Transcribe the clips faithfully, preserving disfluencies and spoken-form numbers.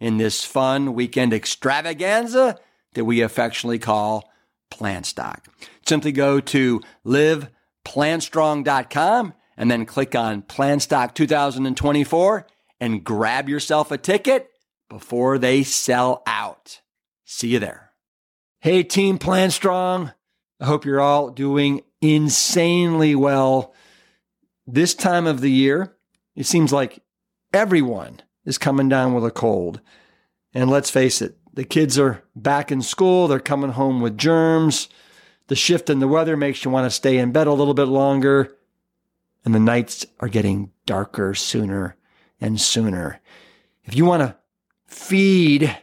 in this fun weekend extravaganza that we affectionately call Plantstock. Simply go to live plant strong dot com and then click on Plantstock two thousand twenty-four and grab yourself a ticket before they sell out. See you there. Hey, Team Plant Strong. I hope you're all doing insanely well. This time of the year, it seems like everyone is coming down with a cold. And let's face it, the kids are back in school. They're coming home with germs. The shift in the weather makes you want to stay in bed a little bit longer. And the nights are getting darker sooner and sooner. If you want to feed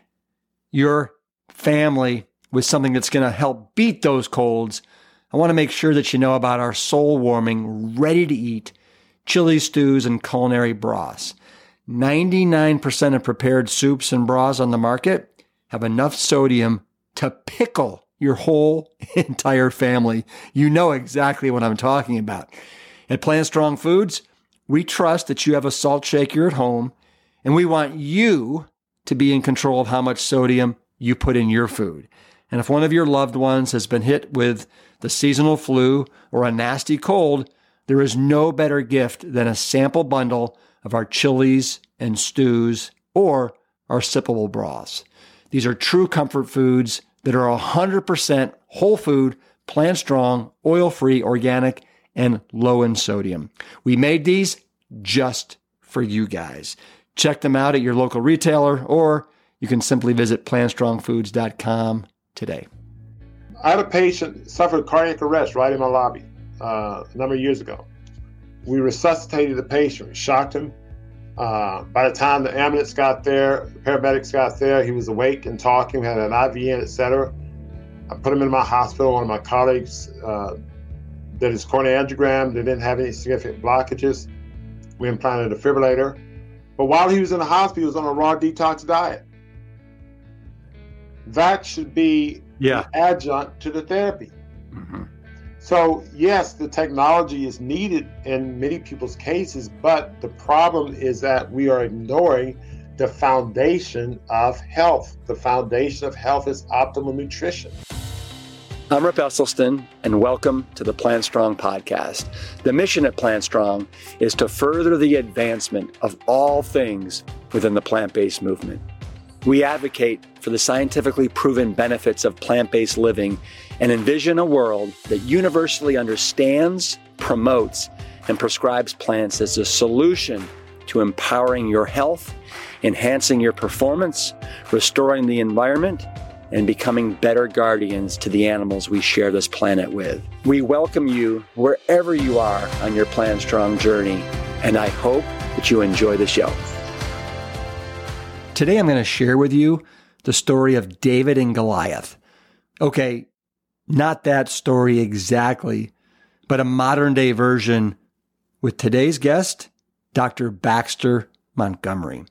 your family with something that's going to help beat those colds, I want to make sure that you know about our soul-warming, ready-to-eat chili stews and culinary broths. ninety-nine percent of prepared soups and broths on the market have enough sodium to pickle your whole entire family. You know exactly what I'm talking about. At Plant Strong Foods, we trust that you have a salt shaker at home, and we want you to be in control of how much sodium you put in your food. And if one of your loved ones has been hit with the seasonal flu or a nasty cold, there is no better gift than a sample bundle of our chilies and stews or our sippable broths. These are true comfort foods that are one hundred percent whole food, plant strong, oil-free, organic, and low in sodium. We made these just for you guys. Check them out at your local retailer, or you can simply visit plant strong foods dot com today. I had a patient suffered cardiac arrest right in my lobby uh, a number of years ago. We resuscitated the patient, we shocked him. Uh, by the time the ambulance got there, the paramedics got there, he was awake and talking, had an I V in, et cetera. I put him in my hospital. One of my colleagues uh, did his coronary angiogram. They didn't have any significant blockages. We implanted a defibrillator. But while he was in the hospital, he was on a raw detox diet. That should be yeah. an adjunct to the therapy. Mm-hmm. So yes, the technology is needed in many people's cases, but the problem is that we are ignoring the foundation of health. The foundation of health is optimal nutrition. I'm Rip Esselstyn, and welcome to the Plant Strong Podcast. The mission at Plant Strong is to further the advancement of all things within the plant-based movement. We advocate for the scientifically proven benefits of plant-based living and envision a world that universally understands, promotes, and prescribes plants as a solution to empowering your health, enhancing your performance, restoring the environment, and becoming better guardians to the animals we share this planet with. We welcome you wherever you are on your Plant Strong journey, and I hope that you enjoy the show. Today, I'm going to share with you the story of David and Goliath. Okay, not that story exactly, but a modern day version with today's guest, Doctor Baxter Montgomery.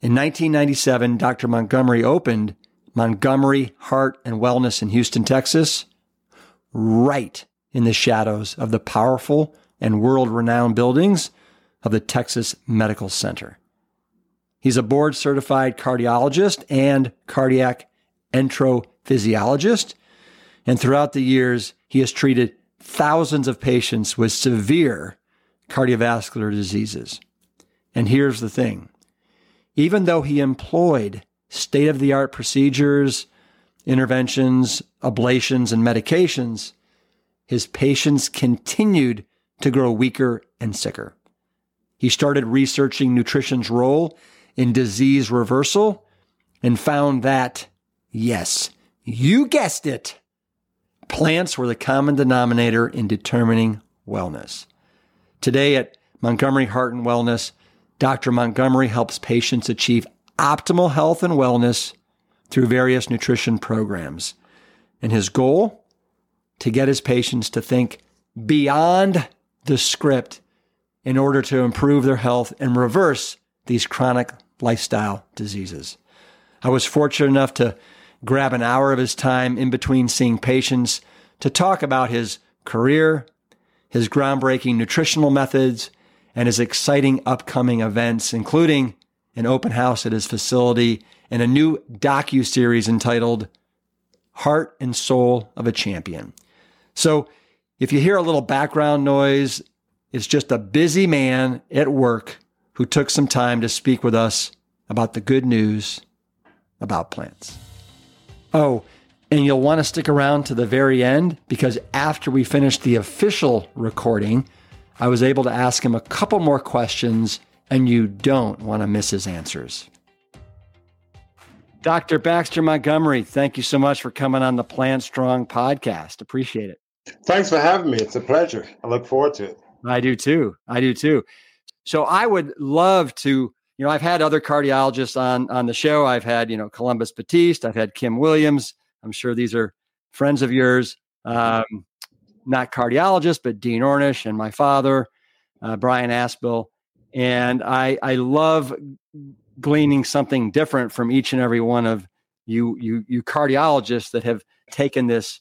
In nineteen ninety-seven, Doctor Montgomery opened Montgomery Heart and Wellness in Houston, Texas, right in the shadows of the powerful and world-renowned buildings of the Texas Medical Center. He's a board-certified cardiologist and cardiac electrophysiologist, and throughout the years, he has treated thousands of patients with severe cardiovascular diseases. And here's the thing. Even though he employed state-of-the-art procedures, interventions, ablations, and medications, his patients continued to grow weaker and sicker. He started researching nutrition's role in disease reversal and found that, yes, you guessed it, plants were the common denominator in determining wellness. Today at Montgomery Heart and Wellness, Doctor Montgomery helps patients achieve optimal health and wellness through various nutrition programs. And his goal? To get his patients to think beyond the script in order to improve their health and reverse these chronic lifestyle diseases. I was fortunate enough to grab an hour of his time in between seeing patients to talk about his career, his groundbreaking nutritional methods, and his exciting upcoming events, including an open house at his facility and a new docu-series entitled Heart and Soul of a Champion. So if you hear a little background noise, it's just a busy man at work who took some time to speak with us about the good news about plants. Oh, and you'll want to stick around to the very end because after we finished the official recording, I was able to ask him a couple more questions, and you don't want to miss his answers. Doctor Baxter Montgomery, thank you so much for coming on the Plant Strong Podcast. Appreciate it. Thanks for having me. It's a pleasure. I look forward to it. I do too. I do too. So I would love to, you know, I've had other cardiologists on, on the show. I've had, you know, Columbus Batiste. I've had Kim Williams. I'm sure these are friends of yours. Um, not cardiologists, but Dean Ornish and my father, uh, Brian Aspel. And I, I love gleaning something different from each and every one of you, you, you cardiologists that have taken this,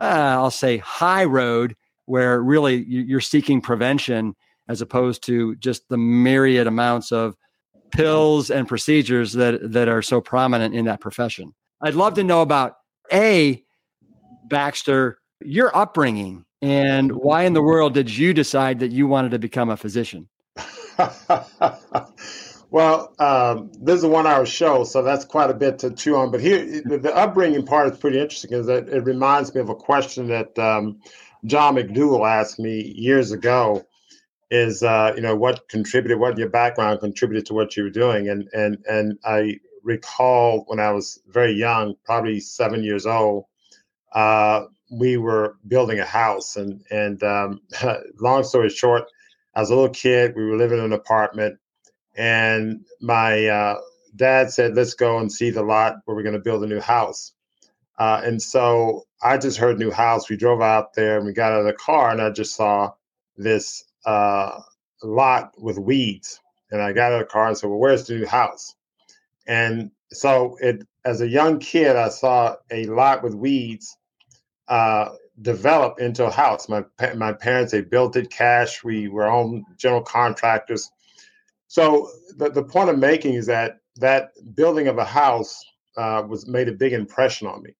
uh, I'll say, high road where really you're seeking prevention as opposed to just the myriad amounts of pills and procedures that, that are so prominent in that profession. I'd love to know about, A, Baxter, your upbringing, and why in the world did you decide that you wanted to become a physician? Well, um, this is a one-hour show, so that's quite a bit to chew on. But here, the upbringing part is pretty interesting because it, it reminds me of a question that um, John McDougall asked me years ago is, uh, you know, what contributed, what your background contributed to what you were doing. And, and, and I recall when I was very young, probably seven years old, uh, we were building a house. And, and um, long story short, as a little kid, we were living in an apartment, and my uh, dad said, let's go and see the lot where we're going to build a new house. Uh, and so I just heard new house. We drove out there, and we got out of the car, and I just saw this uh, lot with weeds. And I got out of the car and said, well, where's the new house? And so it, as a young kid, I saw a lot with weeds uh, develop into a house. My my parents, they built it cash. We were on general contractors. So the, the point I'm making is that that building of a house uh, was made a big impression on me.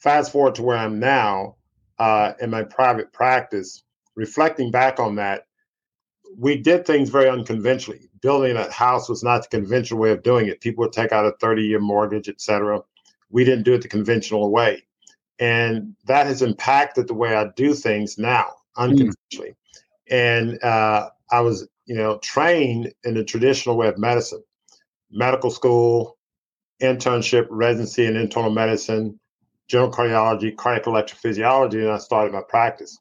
Fast forward to where I'm now uh, in my private practice, reflecting back on that, we did things very unconventionally. Building a house was not the conventional way of doing it. People would take out a thirty-year mortgage, et cetera. We didn't do it the conventional way. And that has impacted the way I do things now, unconventionally. Mm. And uh, I was, you know, trained in the traditional way of medicine, medical school, internship, residency in internal medicine, general cardiology, cardiac electrophysiology, and I started my practice.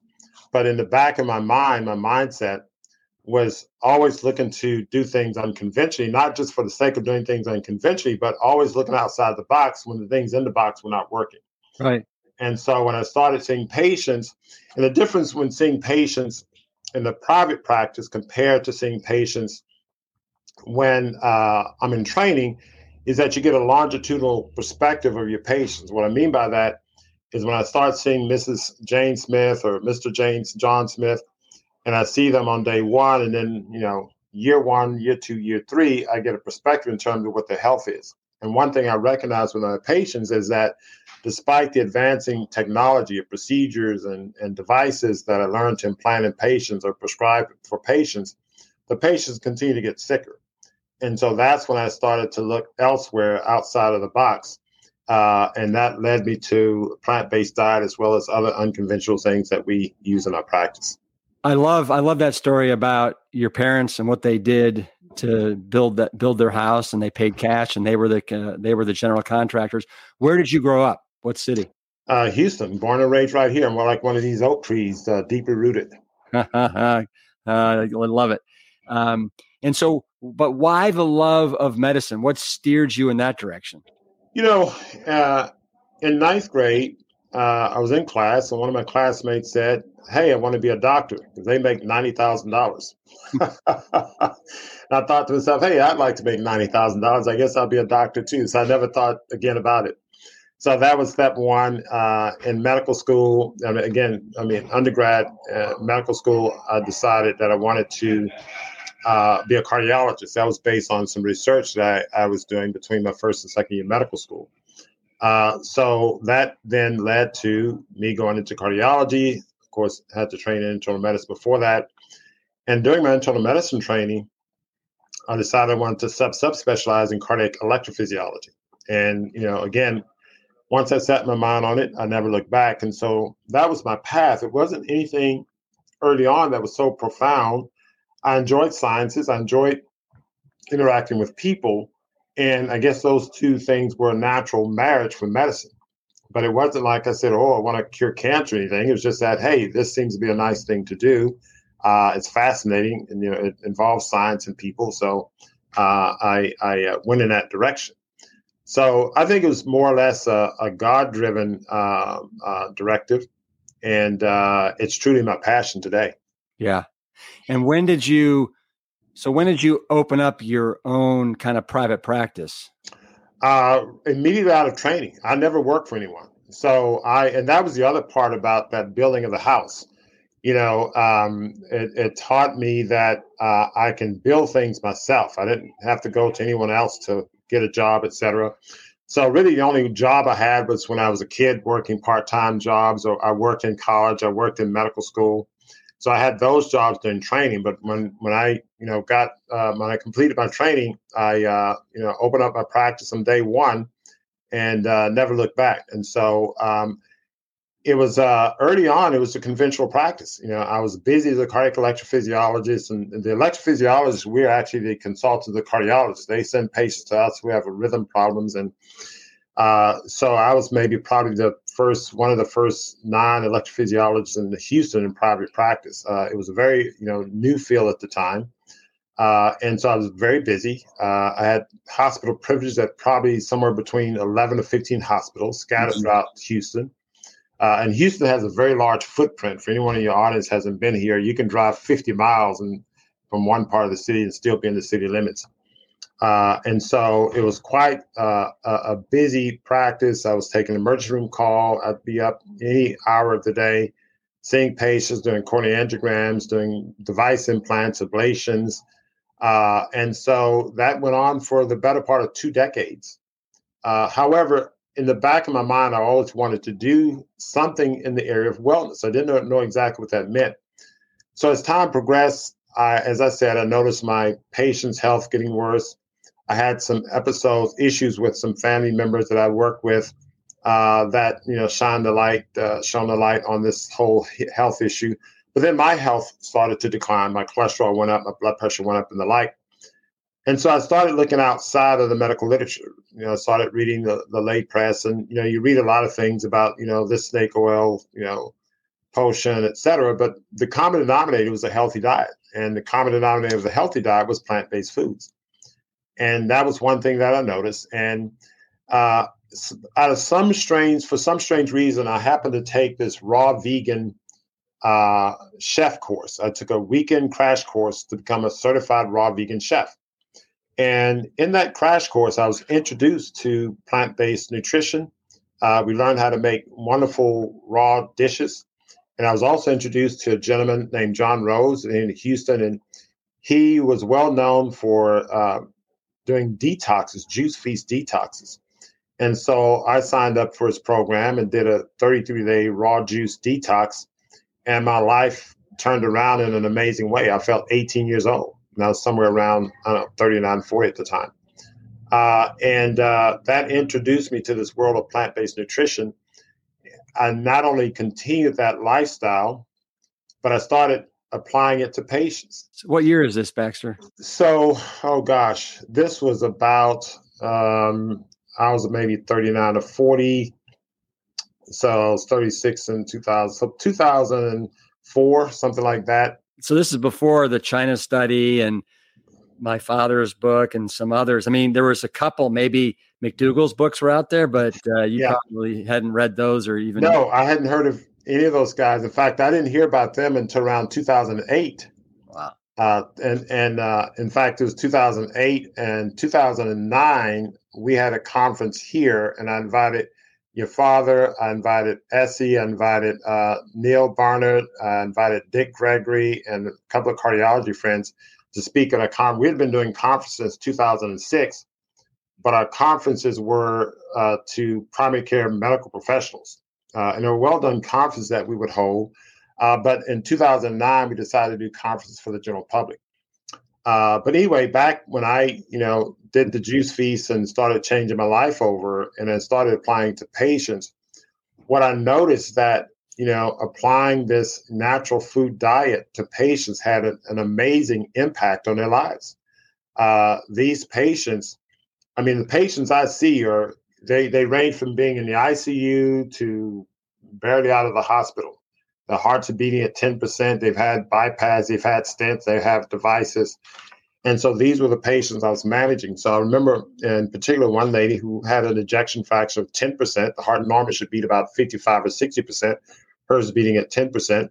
But in the back of my mind, my mindset was always looking to do things unconventionally, not just for the sake of doing things unconventionally, but always looking outside the box when the things in the box were not working. Right. And so when I started seeing patients, and the difference when seeing patients in the private practice compared to seeing patients when uh, I'm in training is that you get a longitudinal perspective of your patients. What I mean by that is when I start seeing Missus Jane Smith or Mister James John Smith, and I see them on day one, and then, you know, year one, year two, year three, I get a perspective in terms of what their health is. And one thing I recognize with my patients is that despite the advancing technology of procedures and, and devices that I learned to implant in patients or prescribe for patients, the patients continue to get sicker. And so that's when I started to look elsewhere outside of the box. Uh, and that led me to plant-based diet as well as other unconventional things that we use in our practice. I love I love that story about your parents and what they did to build that build their house, and they paid cash, and they were the uh, they were the general contractors. Where did you grow up? What city? Uh, Houston, born and raised right here. More like one of these oak trees, uh, deeply rooted. I uh, love it. Um, and so, but why the love of medicine? What steered you in that direction? You know, uh, in ninth grade, Uh, I was in class, and one of my classmates said, "Hey, I want to be a doctor because they make ninety thousand dollars." And I thought to myself, "Hey, I'd like to make ninety thousand dollars. I guess I'll be a doctor too." So I never thought again about it. So that was step one uh, in medical school. I mean, again, I mean, undergrad uh, medical school. I decided that I wanted to uh, be a cardiologist. That was based on some research that I, I was doing between my first and second year medical school. Uh, so that then led to me going into cardiology. Of course, I had to train in internal medicine before that. And during my internal medicine training, I decided I wanted to sub subspecialize in cardiac electrophysiology. And, you know, again, once I set my mind on it, I never looked back. And so that was my path. It wasn't anything early on that was so profound. I enjoyed sciences. I enjoyed interacting with people. And I guess those two things were a natural marriage for medicine. But it wasn't like I said, oh, I want to cure cancer or anything. It was just that, hey, this seems to be a nice thing to do. Uh, it's fascinating. And, you know, it involves science and people. So uh, I, I uh, went in that direction. So I think it was more or less a, a God-driven uh, uh, directive. And uh, it's truly my passion today. Yeah. And when did you... So when did you open up your own kind of private practice? Uh, immediately out of training. I never worked for anyone. So I, and that was the other part about that building of the house. You know, um, it, it taught me that uh, I can build things myself. I didn't have to go to anyone else to get a job, et cetera. So really the only job I had was when I was a kid working part-time jobs, or I worked in college, I worked in medical school. So I had those jobs during training, but when, when I, you know, got, uh, when I completed my training, I, uh, you know, opened up my practice on day one and uh, never looked back. And so um, it was uh, early on, it was a conventional practice. You know, I was busy as a cardiac electrophysiologist, and the electrophysiologists, we're actually the consultants, the cardiologists. They send patients to us who have rhythm problems. And uh, so I was maybe probably the First, one of the first non-electrophysiologists in Houston in private practice. Uh, it was a very, you know, new field at the time, uh, and so I was very busy. Uh, I had hospital privileges at probably somewhere between eleven to fifteen hospitals scattered mm-hmm. throughout Houston. Uh, and Houston has a very large footprint. For anyone in your audience hasn't been here, you can drive fifty miles and from one part of the city and still be in the city limits. Uh, and so it was quite uh, a, a busy practice. I was taking an emergency room call. I'd be up any hour of the day, seeing patients, doing coronary angiograms, doing device implants, ablations. Uh, and so that went on for the better part of two decades. Uh, however, in the back of my mind, I always wanted to do something in the area of wellness. I didn't know exactly what that meant. So as time progressed, I, as I said, I noticed my patients' health getting worse. I had some episodes, issues with some family members that I worked with uh, that, you know, shone the light, uh, shone the light on this whole health issue. But then my health started to decline. My cholesterol went up, my blood pressure went up, and the like. And so I started looking outside of the medical literature. You know, I started reading the, the lay press, and, you know, you read a lot of things about, you know, this snake oil, you know, potion, et cetera. But the common denominator was a healthy diet. And the common denominator of the healthy diet was plant-based foods. And that was one thing that I noticed. And uh, out of some strange, for some strange reason, I happened to take this raw vegan uh, chef course. I took a weekend crash course to become a certified raw vegan chef. And in that crash course, I was introduced to plant-based nutrition. Uh, we learned how to make wonderful raw dishes. And I was also introduced to a gentleman named John Rose in Houston. And he was well known for uh, doing detoxes, juice feast detoxes. And so I signed up for his program and did a thirty-three day raw juice detox. And my life turned around in an amazing way. I felt eighteen years old. And I was somewhere around, I don't know, thirty-nine, forty at the time. Uh, and uh, that introduced me to this world of plant-based nutrition. I not only continued that lifestyle, but I started applying it to patients. So what year is this, Baxter? So, oh gosh, this was about, um, I was maybe thirty-nine or forty. So I was thirty-six in two thousand, so two thousand four, something like that. So this is before the China Study and my father's book and some others. I mean, there was a couple, maybe McDougall's books were out there, but uh, you yeah. probably hadn't read those or even. No, I hadn't heard of any of those guys. In fact, I didn't hear about them until around two thousand eight. Wow. Uh, and and uh, in fact, it was two thousand eight and two thousand nine. We had a conference here and I invited your father, I invited Essie, I invited uh, Neil Barnard, I invited Dick Gregory, and a couple of cardiology friends to speak at a con. We had been doing conferences since two thousand six, but our conferences were uh, to primary care medical professionals. Uh, and they were well-done conferences that we would hold. Uh, but in two thousand nine, we decided to do conferences for the general public. Uh, but anyway, back when I, you know, did the juice feast and started changing my life over and then started applying to patients, what I noticed that, you know, applying this natural food diet to patients had a, an amazing impact on their lives. Uh, these patients, I mean, the patients I see are, they, they range from being in the I C U to barely out of the hospital. The hearts are beating at ten percent. They've had bypass, they've had stents, they have devices. And so these were the patients I was managing. So I remember in particular one lady who had an ejection fraction of ten percent. The heart normally should beat about fifty-five or sixty percent. Hers was beating at ten percent.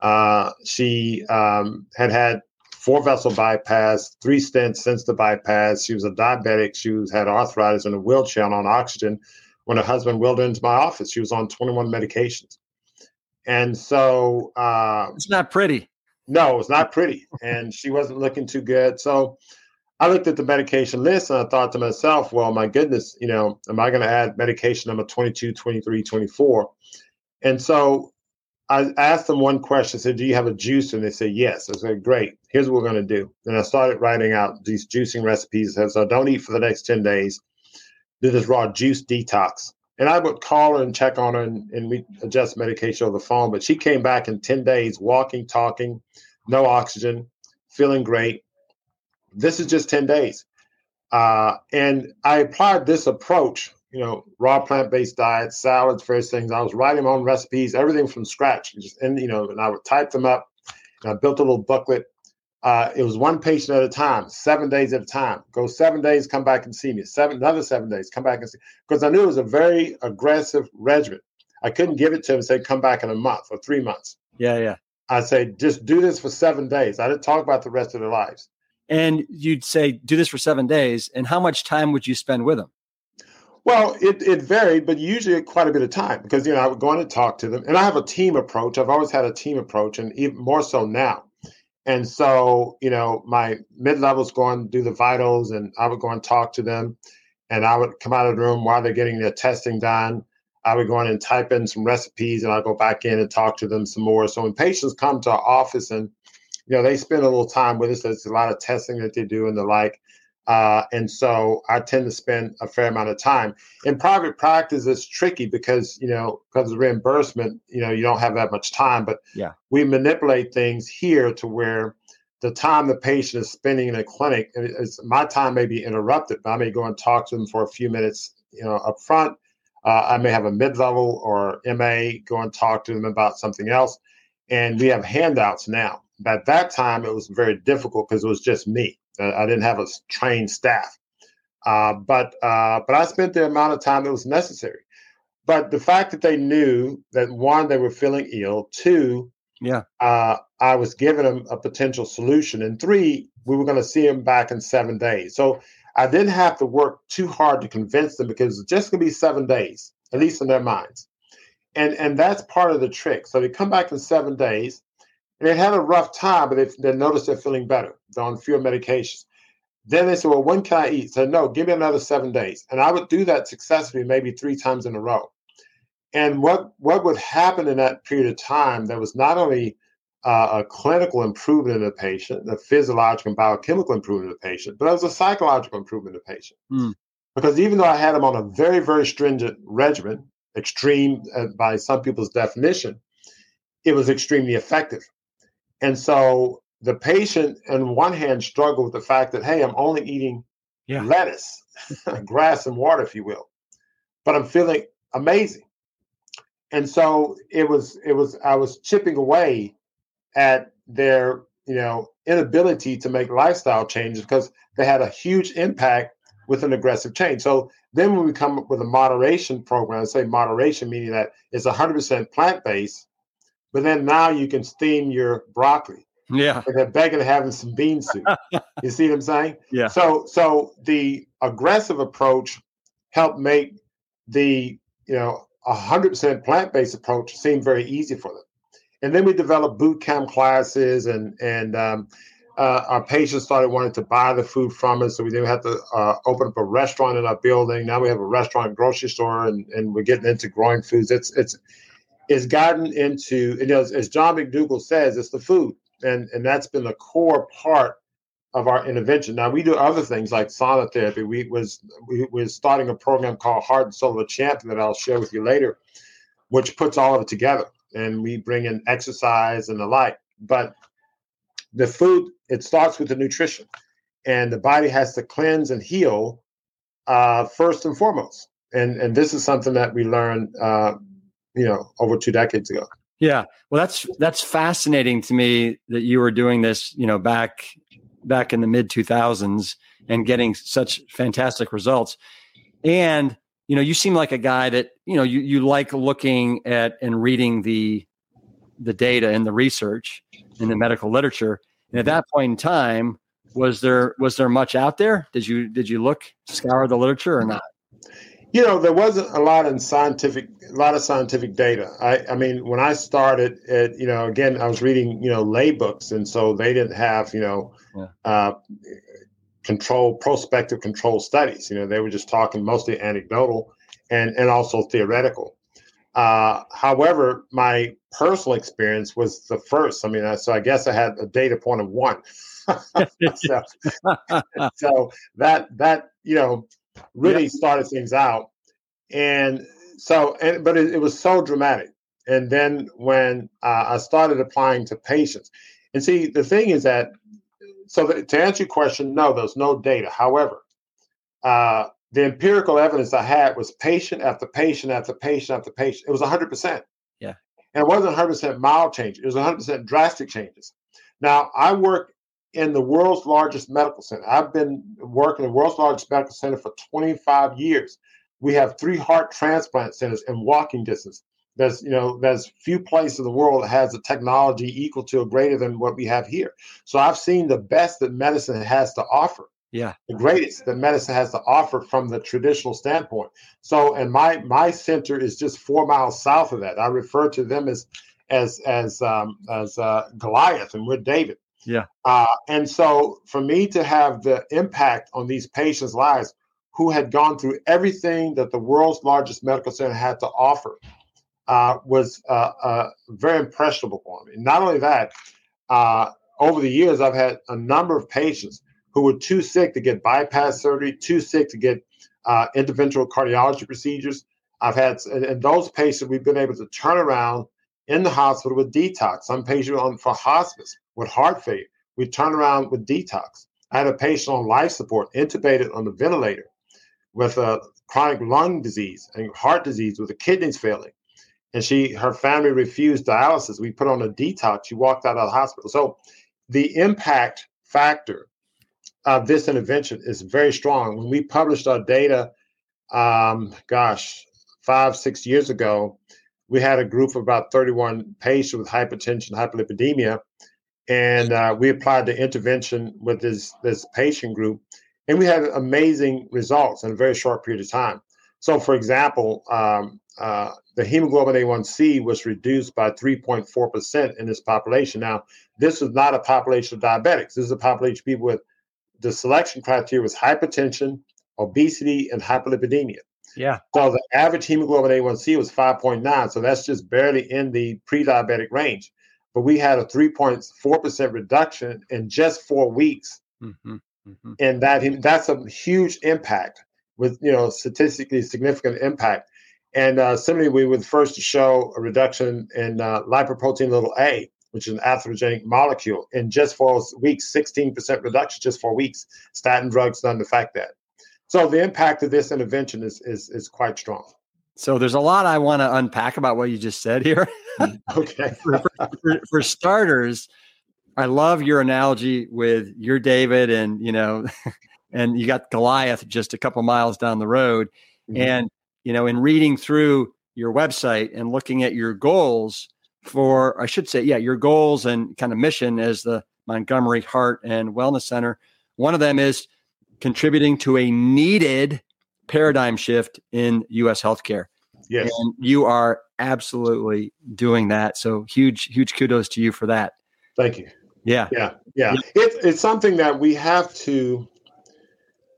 Uh, she um, had had four vessel bypass, three stents since the bypass. She was a diabetic. She was, had arthritis in a wheelchair and on oxygen. When her husband wheeled her into my office, she was on twenty-one medications. And so uh, it's not pretty. No, it's not pretty. And she wasn't looking too good. So I looked at the medication list and I thought to myself, well, my goodness, you know, am I going to add medication number twenty-two, twenty-three, twenty-four? And so I asked them one question. I said, do you have a juice? And they said, yes. I said, great. Here's what we're going to do. And I started writing out these juicing recipes. I said, don't eat for the next ten days. Do this raw juice detox. And I would call her and check on her, and, and we adjust medication over the phone. But she came back in ten days, walking, talking, no oxygen, feeling great. This is just ten days. Uh, and I applied this approach, you know, raw plant-based diet, salads, various things. I was writing my own recipes, everything from scratch. Just, and, you know, and I would type them up, and I built a little booklet. Uh, it was one patient at a time, seven days at a time. Go seven days, come back and see me. Seven, another seven days, come back and see me. Because I knew it was a very aggressive regimen. I couldn't give it to him and say, come back in a month or three months. Yeah, yeah. I say, just do this for seven days. I didn't talk about the rest of their lives. And you'd say, do this for seven days. And how much time would you spend with them? Well, it, it varied, but usually quite a bit of time because, you know, I would go in and talk to them. And I have a team approach. I've always had a team approach, and even more so now. And so, you know, my mid-levels go and do the vitals, and I would go and talk to them, and I would come out of the room while they're getting their testing done. I would go in and type in some recipes, and I'll go back in and talk to them some more. So when patients come to our office and, you know, they spend a little time with us, there's a lot of testing that they do and the like. Uh, and so I tend to spend a fair amount of time. In private practice, it's tricky because, you know, because of reimbursement, you know, you don't have that much time. But yeah, we manipulate things here to where the time the patient is spending in a clinic, is, my time may be interrupted, but I may go and talk to them for a few minutes, you know, up front. Uh, I may have a mid-level or M A go and talk to them about something else. And we have handouts now. At that time, it was very difficult because it was just me. I didn't have a trained staff, uh, but uh, but I spent the amount of time that was necessary. But the fact that they knew that, one, they were feeling ill, two, yeah, uh, I was giving them a potential solution, and three, we were going to see him back in seven days. So I didn't have to work too hard to convince them because it's just going to be seven days, at least in their minds. And and that's part of the trick. So they come back in seven days, and they had a rough time, but they, they notice they're feeling better. They're on fewer medications. Then they said, well, when can I eat? So no, give me another seven days. And I would do that successfully maybe three times in a row. And what, what would happen in that period of time, there was not only uh, a clinical improvement in the patient, a physiological and biochemical improvement in the patient, but there was a psychological improvement in the patient. Mm. Because even though I had them on a very, very stringent regimen, extreme uh, by some people's definition, it was extremely effective. And so the patient, on one hand, struggled with the fact that, hey, I'm only eating yeah. lettuce, grass and water, if you will, but I'm feeling amazing. And so it was, it was, I was chipping away at their, you know, inability to make lifestyle changes because they had a huge impact with an aggressive change. So then when we come up with a moderation program, I say moderation, meaning that it's one hundred percent plant-based, but then now you can steam your broccoli. Yeah. And they're begging to having some bean soup. You see what I'm saying? Yeah. So, so the aggressive approach helped make the, you know, a one hundred percent plant-based approach seemed very easy for them. And then we developed boot camp classes, and and um, uh, our patients started wanting to buy the food from us, so we didn't have to uh, open up a restaurant in our building. Now we have a restaurant and grocery store, and, and we're getting into growing foods. It's it's it's gotten into, you know, as John McDougall says, it's the food, and, and that's been the core part of our intervention. Now we do other things like sauna therapy. We was we we're starting a program called Heart and Soul of a Champion that I'll share with you later, which puts all of it together, and we bring in exercise and the like. But the food, it starts with the nutrition, and the body has to cleanse and heal uh, first and foremost. And and this is something that we learned, uh, you know, over two decades ago. Yeah, well, that's that's fascinating to me that you were doing this, you know, back. back in the mid two thousands and getting such fantastic results. And, you know, you seem like a guy that, you know, you, you like looking at and reading the, the data and the research in the medical literature. And at that point in time, was there, was there much out there? Did you, did you look, scour the literature or not? You know, there wasn't a lot in scientific, a lot of scientific data. I, I mean, when I started at, you know, again, I was reading, you know, lay books. And so they didn't have, you know, yeah. uh, control, prospective control studies. You know, they were just talking mostly anecdotal and, and also theoretical. Uh, however, my personal experience was the first. I mean, I, so I guess I had a data point of one. so, so that, that, you know, really yeah. started things out. And so, and, but it, it was so dramatic. And then when uh, I started applying to patients, and see, the thing is that, so that, to answer your question, no, there's no data. However, uh, the empirical evidence I had was patient after patient after patient after patient. It was one hundred percent. Yeah. And it wasn't one hundred percent mild change. It was one hundred percent drastic changes. Now, I work in the world's largest medical center. I've been working in the world's largest medical center for twenty-five years. We have three heart transplant centers in walking distance. There's, you know, there's few places in the world that has the technology equal to or greater than what we have here. So I've seen the best that medicine has to offer. Yeah. The greatest that medicine has to offer from the traditional standpoint. So, and my, my center is just four miles south of that. I refer to them as, as, as, um, as, uh, Goliath, and we're David. Yeah. Uh, and so for me to have the impact on these patients' lives who had gone through everything that the world's largest medical center had to offer uh, was uh, uh, very impressionable for me. And not only that, uh, over the years, I've had a number of patients who were too sick to get bypass surgery, too sick to get uh, interventional cardiology procedures. I've had, and, and those patients we've been able to turn around in the hospital with detox. Some patients on for hospice with heart failure. We turn around with detox. I had a patient on life support, intubated on the ventilator with a chronic lung disease and heart disease with the kidneys failing. And she, her family refused dialysis. We put on a detox. She walked out of the hospital. So the impact factor of this intervention is very strong. When we published our data, um, gosh, five, six years ago, we had a group of about thirty-one patients with hypertension, hyperlipidemia, And uh, we applied the intervention with this, this patient group, and we had amazing results in a very short period of time. So, for example, um, uh, the hemoglobin A one C was reduced by three point four percent in this population. Now, this is not a population of diabetics. This is a population of people with the selection criteria was hypertension, obesity, and hyperlipidemia. Yeah. So the average hemoglobin A one C was five point nine. So that's just barely in the pre-diabetic range. But we had a three point four percent reduction in just four weeks. Mm-hmm, mm-hmm. And that that's a huge impact with, you know, statistically significant impact. And uh, similarly, we were the first to show a reduction in uh, lipoprotein little a, which is an atherogenic molecule, in just four weeks, sixteen percent reduction just four weeks. Statin drugs done to fact that. So the impact of this intervention is is is quite strong. So there's a lot I want to unpack about what you just said here. Okay. for, for, for starters, I love your analogy with your David and, you know, and you got Goliath just a couple miles down the road. Mm-hmm. And, you know, in reading through your website and looking at your goals for, I should say, yeah, your goals and kind of mission as the Montgomery Heart and Wellness Center. One of them is contributing to a needed paradigm shift in U S healthcare. Yes. And you are absolutely doing that. So huge, huge kudos to you for that. Thank you. Yeah. Yeah. Yeah. yeah. It, it's something that we have to,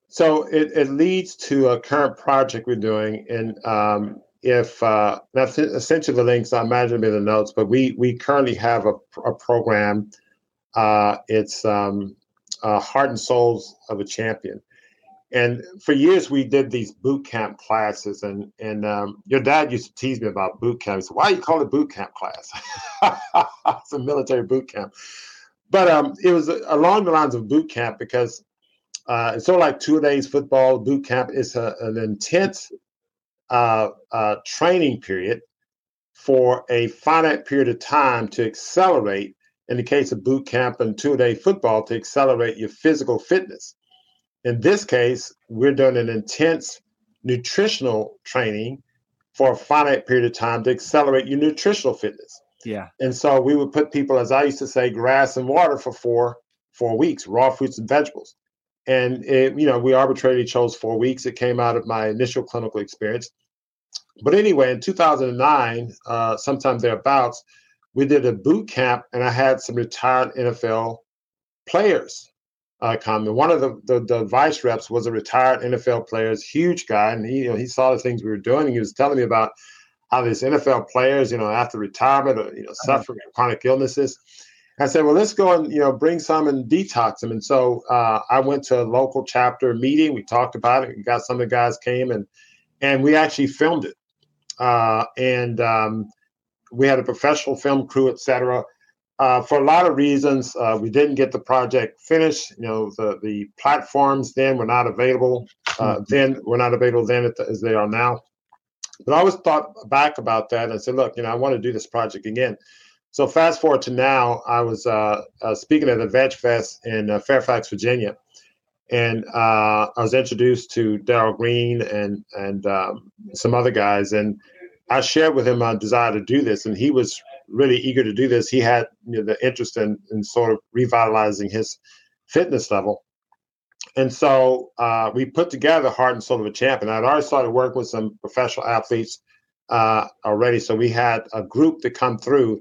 so it, it leads to a current project we're doing. And um, if, uh, that's essentially the links, I imagine it'll be in the notes, but we, we currently have a, a program. Uh, it's um, uh, Heart and Souls of a Champion. And for years, we did these boot camp classes. And and um, your dad used to tease me about boot camp. He said, why do you call it boot camp class? It's a military boot camp. But um, it was along the lines of boot camp because uh, it's sort of like two days football. Boot camp is a, an intense uh, uh, training period for a finite period of time to accelerate, in the case of boot camp and two-day football, to accelerate your physical fitness. In this case, we're doing an intense nutritional training for a finite period of time to accelerate your nutritional fitness. Yeah. And so we would put people, as I used to say, grass and water for four, four weeks, raw fruits and vegetables. And, it, you know, we arbitrarily chose four weeks. It came out of my initial clinical experience. But anyway, in two thousand nine, uh, sometime thereabouts, we did a boot camp, and I had some retired N F L players. Uh, comment. One of the, the, the vice reps was a retired N F L player, huge guy, and he you know, he saw the things we were doing, and he was telling me about how these N F L players, you know, after retirement, are, you know, suffering mm-hmm. chronic illnesses. I said, well, let's go and you know bring some and detox them. And so uh, I went to a local chapter meeting. We talked about it. We got some of the guys came, and and we actually filmed it, uh, and um, we had a professional film crew, et cetera. Uh, for a lot of reasons, uh, we didn't get the project finished. You know, the, the platforms then were not available. Uh, mm-hmm. Then were not available then as they are now. But I always thought back about that and said, look, you know, I want to do this project again. So fast forward to now, I was uh, uh, speaking at the Veg Fest in uh, Fairfax, Virginia, and uh, I was introduced to Daryl Green and and um, some other guys, and I shared with him my desire to do this, and he was really eager to do this. He had you know, the interest in, in sort of revitalizing his fitness level. And so uh, we put together Heart and Soul of a Champion. I'd already started working with some professional athletes uh, already. So we had a group to come through.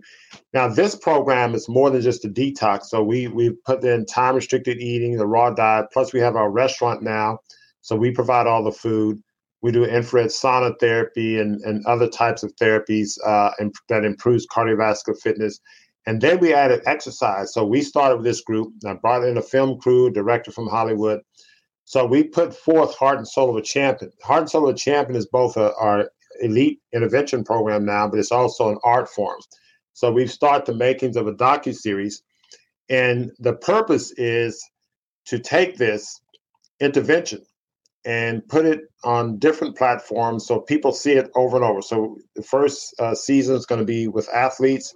Now, this program is more than just a detox. So we we put in time-restricted eating, the raw diet, plus we have our restaurant now. So we provide all the food. We do infrared sauna therapy and, and other types of therapies uh, and, that improves cardiovascular fitness. And then we added exercise. So we started with this group. I brought in a film crew, director from Hollywood. So we put forth Heart and Soul of a Champion. Heart and Soul of a Champion is both a, our elite intervention program now, but it's also an art form. So we've started the makings of a docuseries. And the purpose is to take this intervention and put it on different platforms so people see it over and over. So the first uh, season is going to be with athletes.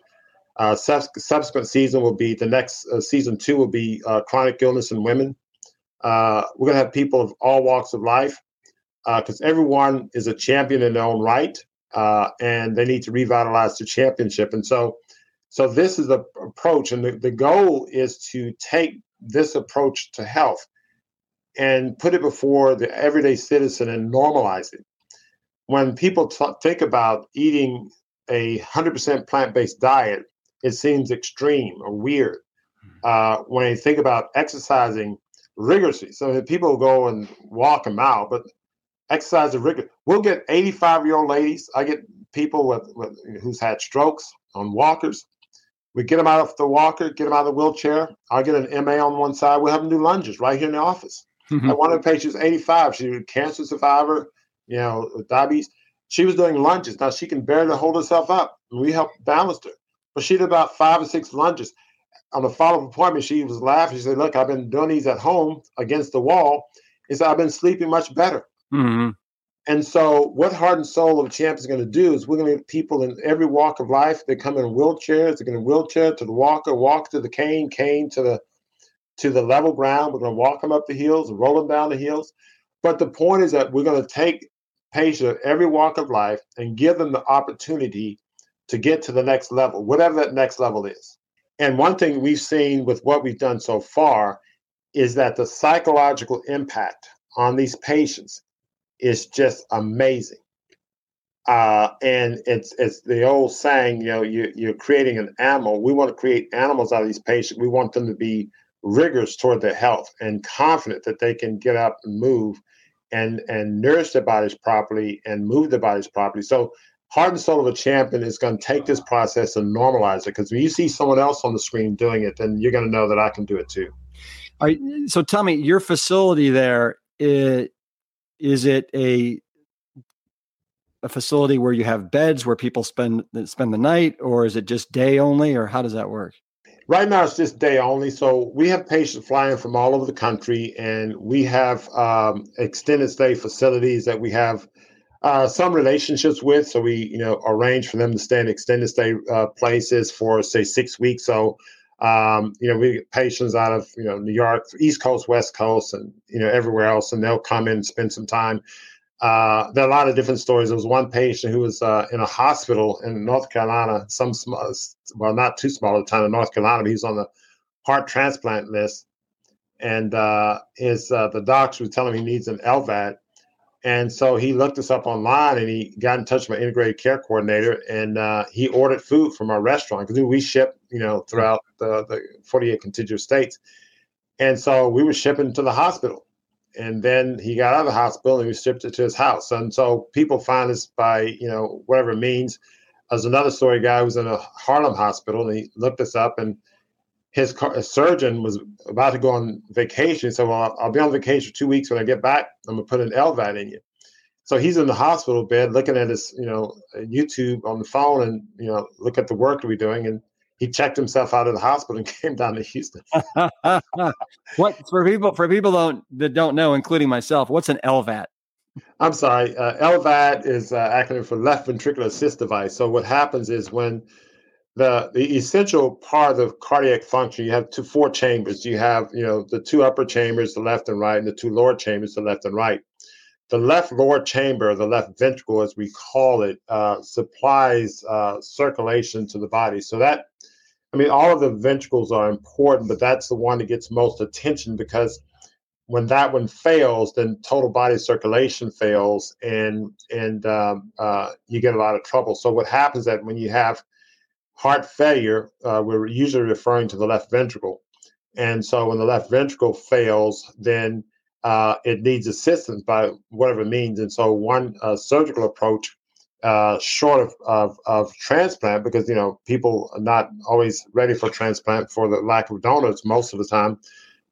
Uh, sub- subsequent season will be, the next uh, season two will be uh, chronic illness in women. Uh, we're going to have people of all walks of life because uh, everyone is a champion in their own right, uh, and they need to revitalize the championship. And so So this is the approach, and the, the goal is to take this approach to health and put it before the everyday citizen and normalize it. When people t- think about eating a one hundred percent plant-based diet, it seems extreme or weird. Uh, when they think about exercising rigorously, so that people go and walk a mile, but exercise is rigorous. We'll get eighty-five-year-old ladies. I get people with, with who's had strokes on walkers. We get them out of the walker, get them out of the wheelchair. I'll get an M A on one side. We'll have them do lunges right here in the office. Mm-hmm. One of the patients, eighty-five, she was a cancer survivor, you know, with diabetes. She was doing lunges. Now, she can barely hold herself up. We helped balance her. But she did about five or six lunges. On a follow-up appointment, she was laughing. She said, look, I've been doing these at home against the wall. She said, I've been sleeping much better. Mm-hmm. And so what Heart and Soul of a Champion is going to do is we're going to get people in every walk of life. They come in wheelchairs. They're going to wheelchair to the walker, walk to the cane, cane to the to the level ground. We're going to walk them up the hills and roll them down the hills. But the point is that we're going to take patients of every walk of life and give them the opportunity to get to the next level, whatever that next level is. And one thing we've seen with what we've done so far is that the psychological impact on these patients is just amazing. Uh, and it's it's the old saying, you know, you, you're creating an animal. We want to create animals out of these patients. We want them to be rigorous toward their health and confident that they can get up and move and, and nourish their bodies properly and move their bodies properly. So Heart and Soul of a Champion is going to take this process and normalize it, because when you see someone else on the screen doing it, then you're going to know that I can do it too. All right. So tell me, your facility there, it, is it a a facility where you have beds where people spend spend the night, or is it just day only, or how does that work? Right now, it's just day only. So we have patients flying from all over the country, and we have um, extended stay facilities that we have Uh, some relationships with, so we, you know, arrange for them to stay in extended stay uh, places for, say, six weeks. So, um, you know, we get patients out of, you know, New York, East Coast, West Coast, and, you know, everywhere else, and they'll come in and spend some time. Uh, there are a lot of different stories. There was one patient who was uh, in a hospital in North Carolina, some small, well, not too small at the time in North Carolina, but he was on the heart transplant list, and uh, his uh, the doctor was telling him he needs an L V A D. And so he looked us up online, and he got in touch with my integrated care coordinator, and uh, he ordered food from our restaurant, because we ship, you know, throughout the, the forty-eight contiguous states. And so we were shipping to the hospital, and then he got out of the hospital and we shipped it to his house. And so people find us by, you know, whatever means. There's another story, a guy who was in a Harlem hospital, and he looked us up, and his, car, his surgeon was about to go on vacation. He said, well, I'll, I'll be on vacation for two weeks. When I get back, I'm going to put an L V A D in you. So he's in the hospital bed looking at his, you know, YouTube on the phone, and, you know, look at the work we're doing. And he checked himself out of the hospital and came down to Houston. What for people for people don't, that don't know, including myself, what's an L V A D? I'm sorry. Uh, L V A D is uh, acronym for left ventricular assist device. So what happens is when The the essential part of the cardiac function, you have two four chambers. You have, you know, the two upper chambers, the left and right, and the two lower chambers, the left and right. The left lower chamber, the left ventricle, as we call it, uh, supplies uh, circulation to the body. So that, I mean, all of the ventricles are important, but that's the one that gets most attention, because when that one fails, then total body circulation fails, and and um, uh, you get a lot of trouble. So what happens that when you have heart failure, uh, we're usually referring to the left ventricle. And so when the left ventricle fails, then uh, it needs assistance by whatever means. And so one uh, surgical approach, uh, short of, of, of transplant, because, you know, people are not always ready for transplant for the lack of donors most of the time.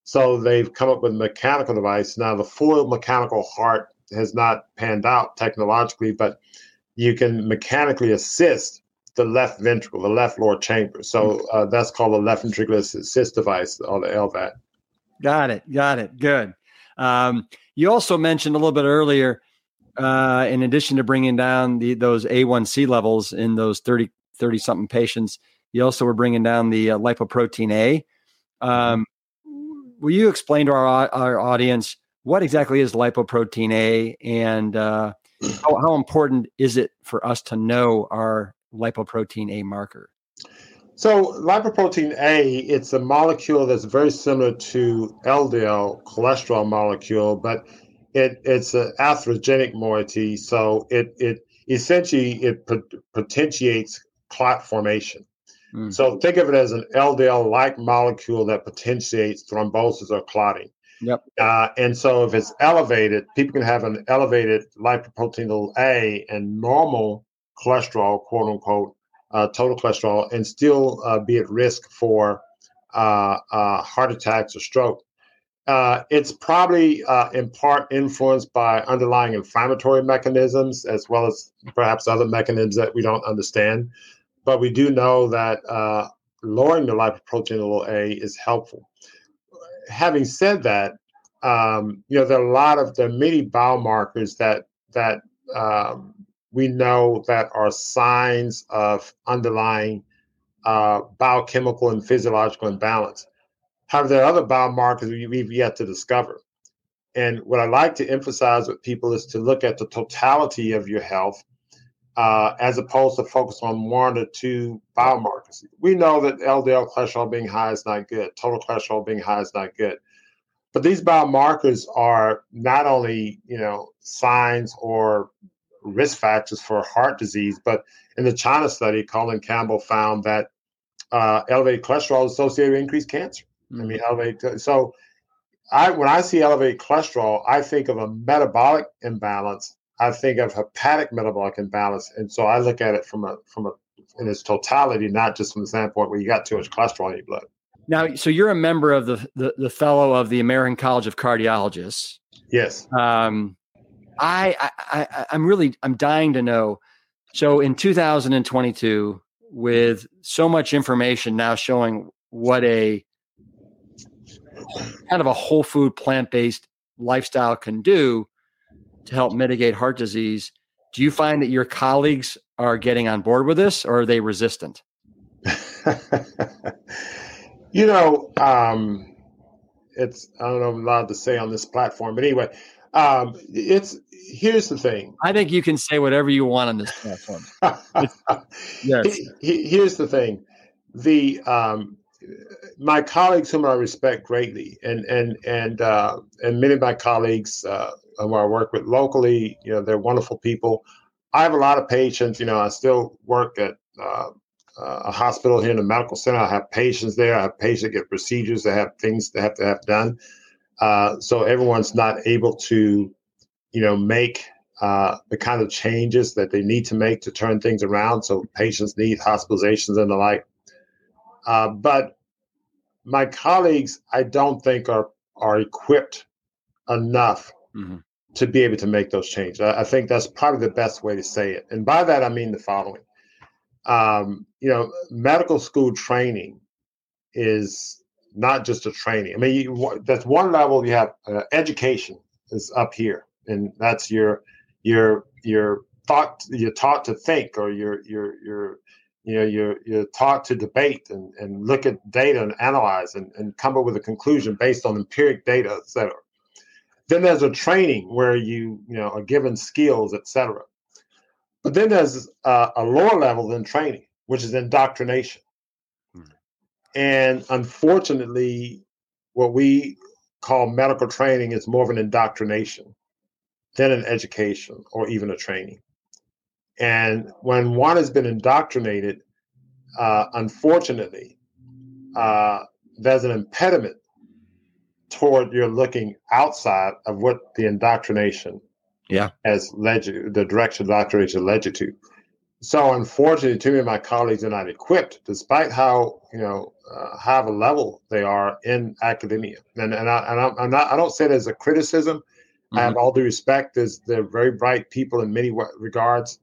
So they've come up with a mechanical device. Now, the full mechanical heart has not panned out technologically, but you can mechanically assist the left ventricle, the left lower chamber. So uh, that's called the left ventricular assist device, or the L V A D. Got it. Got it. Good. Um, you also mentioned a little bit earlier, uh, in addition to bringing down the, those A one C levels in those thirty, thirty something patients, you also were bringing down the uh, lipoprotein A. Um, will you explain to our, our audience what exactly is lipoprotein A, and uh, how, how important is it for us to know our lipoprotein A marker? So lipoprotein A, it's a molecule that's very similar to L D L, cholesterol molecule, but it, it's an atherogenic moiety. So it it essentially it potentiates clot formation. Mm. So think of it as an L D L-like molecule that potentiates thrombosis or clotting. Yep. Uh, and so if it's elevated, people can have an elevated lipoprotein A and normal cholesterol, quote unquote, Uh, total cholesterol, and still uh, be at risk for uh, uh, heart attacks or stroke. Uh, it's probably uh, in part influenced by underlying inflammatory mechanisms as well as perhaps other mechanisms that we don't understand. But we do know that uh, lowering the lipoprotein A is helpful. Having said that, um, you know, there are a lot of, there are many biomarkers that, that, um, we know that are signs of underlying uh, biochemical and physiological imbalance. However, there are other biomarkers we've yet to discover. And what I like to emphasize with people is to look at the totality of your health uh, as opposed to focus on one or two biomarkers. We know that L D L cholesterol being high is not good. Total cholesterol being high is not good. But these biomarkers are not only, you know, signs or risk factors for heart disease, but in the China study, Colin Campbell found that uh, elevated cholesterol is associated with increased cancer. Mm-hmm. I mean, elevated. So, I when I see elevated cholesterol, I think of a metabolic imbalance. I think of hepatic metabolic imbalance, and so I look at it from a from a in its totality, not just from the standpoint where you got too much cholesterol in your blood. Now, so you're a member of the the, the fellow of the American College of Cardiologists. Yes. Um, I, I, I'm really, I'm dying to know. So in two thousand twenty-two, with so much information now showing what a kind of a whole food plant-based lifestyle can do to help mitigate heart disease, do you find that your colleagues are getting on board with this, or are they resistant? you know, um, it's, I don't know if I'm allowed to say on this platform, but anyway, Um, it's here's the thing. I think you can say whatever you want on this platform. Yes. He, he, here's the thing. The um, my colleagues, whom I respect greatly, and and and uh, and many of my colleagues uh, who I work with locally, you know, they're wonderful people. I have a lot of patients. You know, I still work at uh, a hospital here in the medical center. I have patients there. I have patients that get procedures. They have things they have to have done. Uh, so everyone's not able to, you know, make uh, the kind of changes that they need to make to turn things around. So patients need hospitalizations and the like. Uh, but my colleagues, I don't think are are equipped enough mm-hmm. to be able to make those changes. I, I think that's probably the best way to say it. And by that, I mean the following. Um, you know, medical school training is not just a training. I mean, you, that's one level. You have uh, education is up here, and that's your your your thought. You're taught to think, or you're you're you're you know you're you're taught to debate and, and look at data and analyze and, and come up with a conclusion based on empiric data, et cetera. Then there's a training where you you know are given skills, et cetera. But then there's a, a lower level than training, which is indoctrination. And unfortunately, what we call medical training is more of an indoctrination than an education or even a training. And when one has been indoctrinated, uh, unfortunately, uh, there's an impediment toward your looking outside of what the indoctrination yeah. has led you, the direction indoctrination led you to. So unfortunately, too many of my colleagues are not equipped, despite how you know uh, high of a level they are in academia. And and I and I'm, I'm not I don't say it as a criticism. Mm-hmm. I have all due respect. There's they're very bright people in many regards,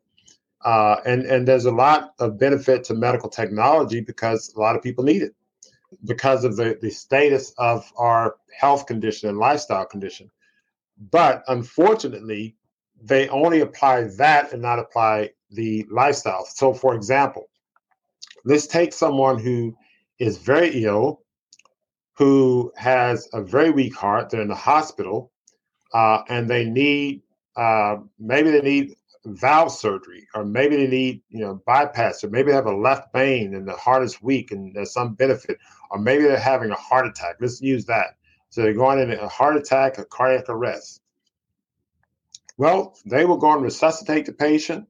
uh, and and there's a lot of benefit to medical technology because a lot of people need it because of the the status of our health condition and lifestyle condition. But unfortunately, they only apply that and not apply the lifestyle. So for example, let's take someone who is very ill, who has a very weak heart, they're in the hospital, uh, and they need, uh, maybe they need valve surgery, or maybe they need, you know, bypass, or maybe they have a left vein and the heart is weak and there's some benefit, or maybe they're having a heart attack. Let's use that. So they're going in a heart attack, a cardiac arrest. Well, they will go and resuscitate the patient,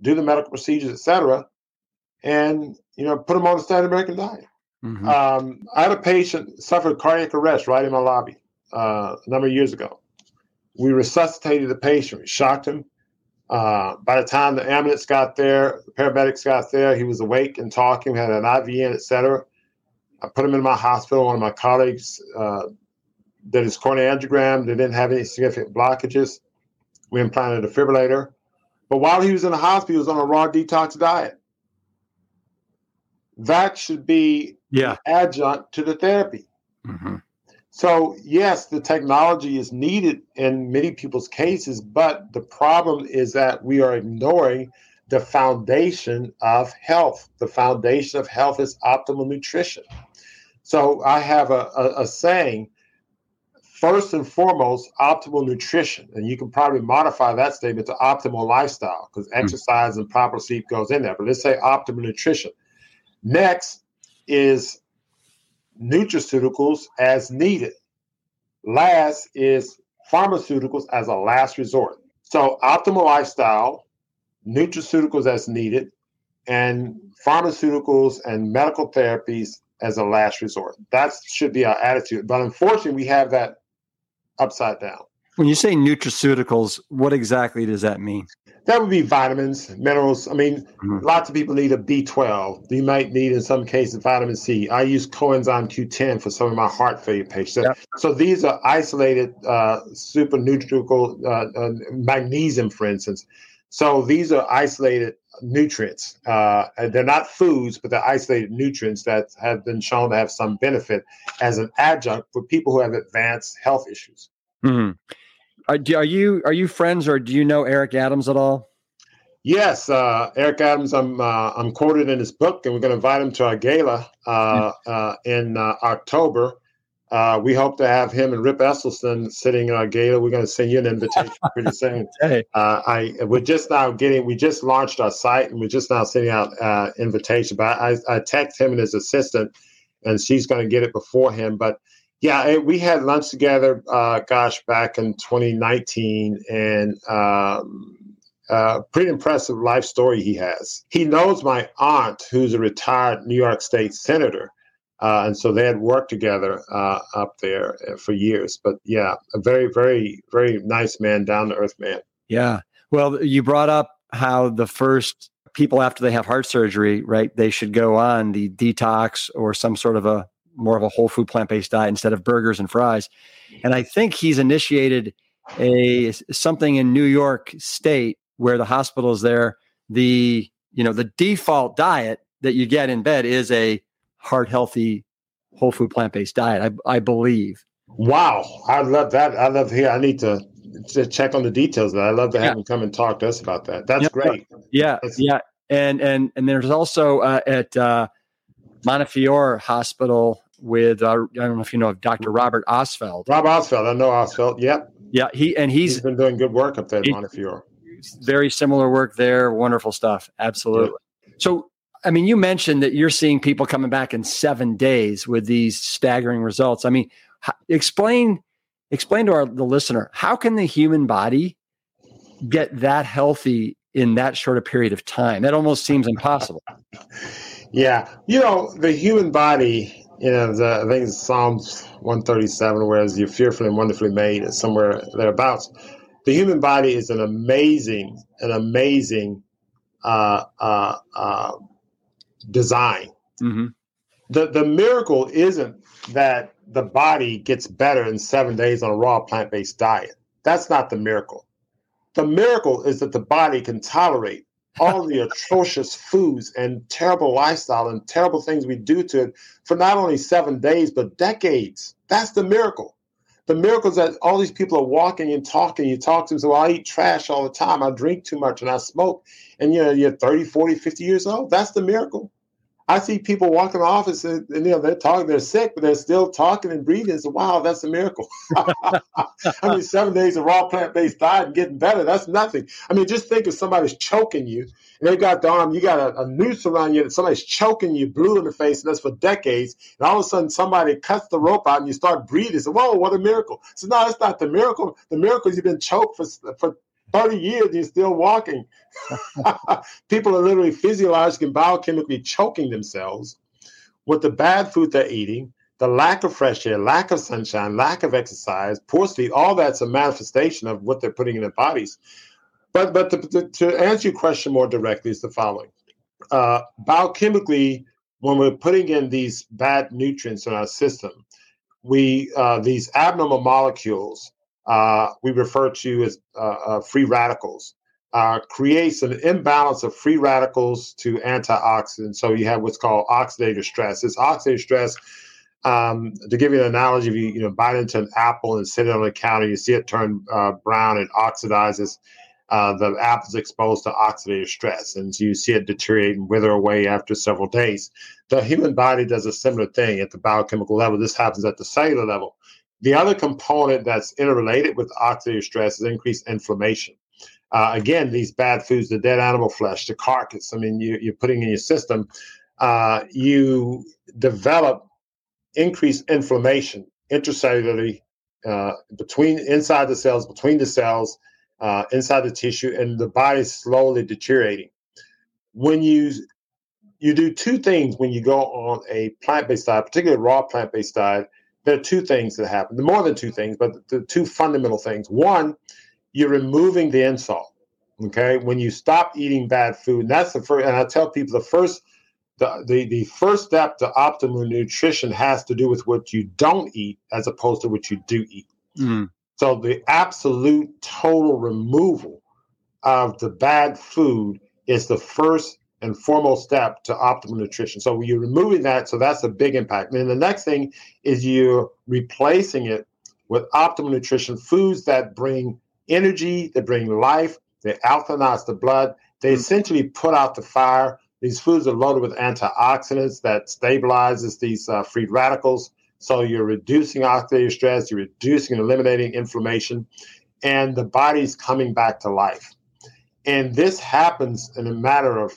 do the medical procedures, et cetera, and, you know, put them on the standard American diet. Mm-hmm. Um, I had a patient suffered cardiac arrest right in my lobby uh, a number of years ago. We resuscitated the patient. We shocked him. Uh, by the time the ambulance got there, the paramedics got there, he was awake and talking, had an I V in, et cetera. I put him in my hospital. One of my colleagues uh, did his coronary angiogram. They didn't have any significant blockages. We implanted a defibrillator. But while he was in the hospital, he was on a raw detox diet. That should be yeah. an adjunct to the therapy. Mm-hmm. So, yes, the technology is needed in many people's cases, but the problem is that we are ignoring the foundation of health. The foundation of health is optimal nutrition. So I have a, a, a saying, first and foremost, optimal nutrition. And you can probably modify that statement to optimal lifestyle, because mm-hmm. exercise and proper sleep goes in there. But let's say optimal nutrition. Next is nutraceuticals as needed. Last is pharmaceuticals as a last resort. So optimal lifestyle, nutraceuticals as needed, and pharmaceuticals and medical therapies as a last resort. That should be our attitude. But unfortunately, we have that upside down. When you say nutraceuticals, what exactly does that mean? That would be vitamins, minerals. I mean, mm-hmm. lots of people need a B twelve. You might need, in some cases, vitamin C. I use coenzyme Q ten for some of my heart failure patients. Yeah. So these are isolated uh, super nutrical, uh, uh, magnesium, for instance. So these are isolated nutrients. Uh, they're not foods, but they're isolated nutrients that have been shown to have some benefit as an adjunct for people who have advanced health issues. Mm-hmm. Are, are you are you friends, or do you know Eric Adams at all? Yes, uh, Eric Adams. I'm uh, I'm quoted in his book, and we're going to invite him to our gala uh, uh, in uh, October. Uh, we hope to have him and Rip Esselstyn sitting in our gala. We're going to send you an invitation pretty soon. Hey. Uh, I we're just now getting. We just launched our site, and we're just now sending out uh, invitation. But I, I text him and his assistant, and she's going to get it before him. But yeah, we had lunch together, uh, gosh, back in twenty nineteen, and um, uh, pretty impressive life story he has. He knows my aunt, who's a retired New York State senator, uh, and so they had worked together uh, up there for years. But yeah, a very, very, very nice man, down-to-earth man. Yeah. Well, you brought up how the first people after they have heart surgery, right, they should go on the detox or some sort of a more of a whole food plant-based diet instead of burgers and fries. And I think he's initiated a something in New York State where the hospital is there. The, you know, the default diet that you get in bed is a heart healthy, whole food plant-based diet. I, I believe. Wow. I love that. I love here. I need to, to check on the details of that. I love to have yeah. him come and talk to us about that. That's yeah. great. Yeah. That's- yeah. And, and, and there's also uh, at uh, Montefiore Hospital, with uh, I don't know if you know of Doctor Robert Osfeld. Rob Osfeld, I know Osfeld. Yep. Yeah, he and he's, he's been doing good work up there at Montefiore. Very similar work there. Wonderful stuff. Absolutely. Yeah. So, I mean, you mentioned that you're seeing people coming back in seven days with these staggering results. I mean, explain explain to our the listener, how can the human body get that healthy in that short a period of time? That almost seems impossible. Yeah, you know, the human body. You know, the, I think it's Psalms one thirty-seven, whereas you're fearfully and wonderfully made, is somewhere thereabouts. The human body is an amazing, an amazing uh, uh, uh, design. Mm-hmm. The the miracle isn't that the body gets better in seven days on a raw plant-based diet. That's not the miracle. The miracle is that the body can tolerate all the atrocious foods and terrible lifestyle and terrible things we do to it for not only seven days, but decades. That's the miracle. The miracle is that all these people are walking and talking. You talk to them, so I eat trash all the time. I drink too much and I smoke. And, you know, you're thirty, forty, fifty years old. That's the miracle. I see people walk in the office and, and you know, they're talking, they're sick, but they're still talking and breathing. So, wow, that's a miracle. I mean, seven days of raw plant-based diet and getting better, that's nothing. I mean, just think if somebody's choking you and they've got the arm, you got a, a noose around you that somebody's choking you blue in the face, and that's for decades. And all of a sudden somebody cuts the rope out and you start breathing. So, whoa, what a miracle. So, no, that's not the miracle. The miracle is you've been choked for for. thirty years, you're still walking. People are literally physiologically and biochemically choking themselves with the bad food they're eating, the lack of fresh air, lack of sunshine, lack of exercise, poor sleep. All that's a manifestation of what they're putting in their bodies. But but to, to, to answer your question more directly is the following. Uh, biochemically, when we're putting in these bad nutrients in our system, we uh, these abnormal molecules, Uh, we refer to as uh, uh, free radicals, uh, creates an imbalance of free radicals to antioxidants. So you have what's called oxidative stress. It's oxidative stress, um, to give you an analogy, if you, you know, bite into an apple and sit it on the counter, you see it turn uh, brown, it oxidizes. Uh, the apple's exposed to oxidative stress, and so you see it deteriorate and wither away after several days. The human body does a similar thing at the biochemical level. This happens at the cellular level. The other component that's interrelated with oxidative stress is increased inflammation. Uh, again, these bad foods, the dead animal flesh, the carcass, I mean, you, you're putting in your system, uh, you develop increased inflammation intracellularly uh, between inside the cells, between the cells, uh, inside the tissue, and the body is slowly deteriorating. When you you do two things when you go on a plant-based diet, particularly a raw plant-based diet, there are two things that happen. More than two things, but the two fundamental things. One, you're removing the insult. Okay, when you stop eating bad food, and that's the first. And I tell people the first, the, the the first step to optimal nutrition has to do with what you don't eat as opposed to what you do eat. Mm. So the absolute total removal of the bad food is the first and formal step to optimal nutrition. So you're removing that, so that's a big impact. And then the next thing is you're replacing it with optimal nutrition, foods that bring energy, that bring life, they alkalize the blood, they mm-hmm. essentially put out the fire. These foods are loaded with antioxidants that stabilizes these uh, free radicals. So you're reducing oxidative stress, you're reducing and eliminating inflammation, and the body's coming back to life. And this happens in a matter of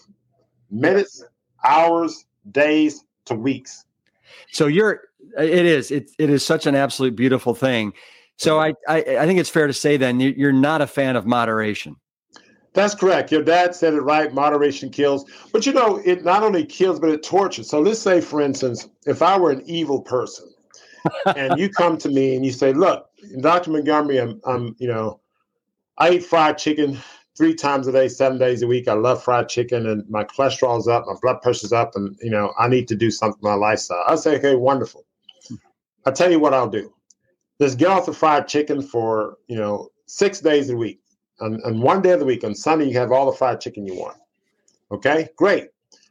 minutes, hours, days to weeks. So you're, it is, it, it is such an absolute beautiful thing. So I, I, I think it's fair to say then you're not a fan of moderation. That's correct. Your dad said it right. Moderation kills, but you know, it not only kills, but it tortures. So let's say, for instance, if I were an evil person and you come to me and you say, look, Doctor Montgomery, I'm, I'm, you know, I eat fried chicken three times a day, seven days a week. I love fried chicken, and my cholesterol's up, my blood pressure's up, and you know I need to do something with my lifestyle. I say, okay, wonderful. I tell you what I'll do. Just get off the fried chicken for you know six days a week, and, and one day of the week on Sunday you have all the fried chicken you want. Okay, great.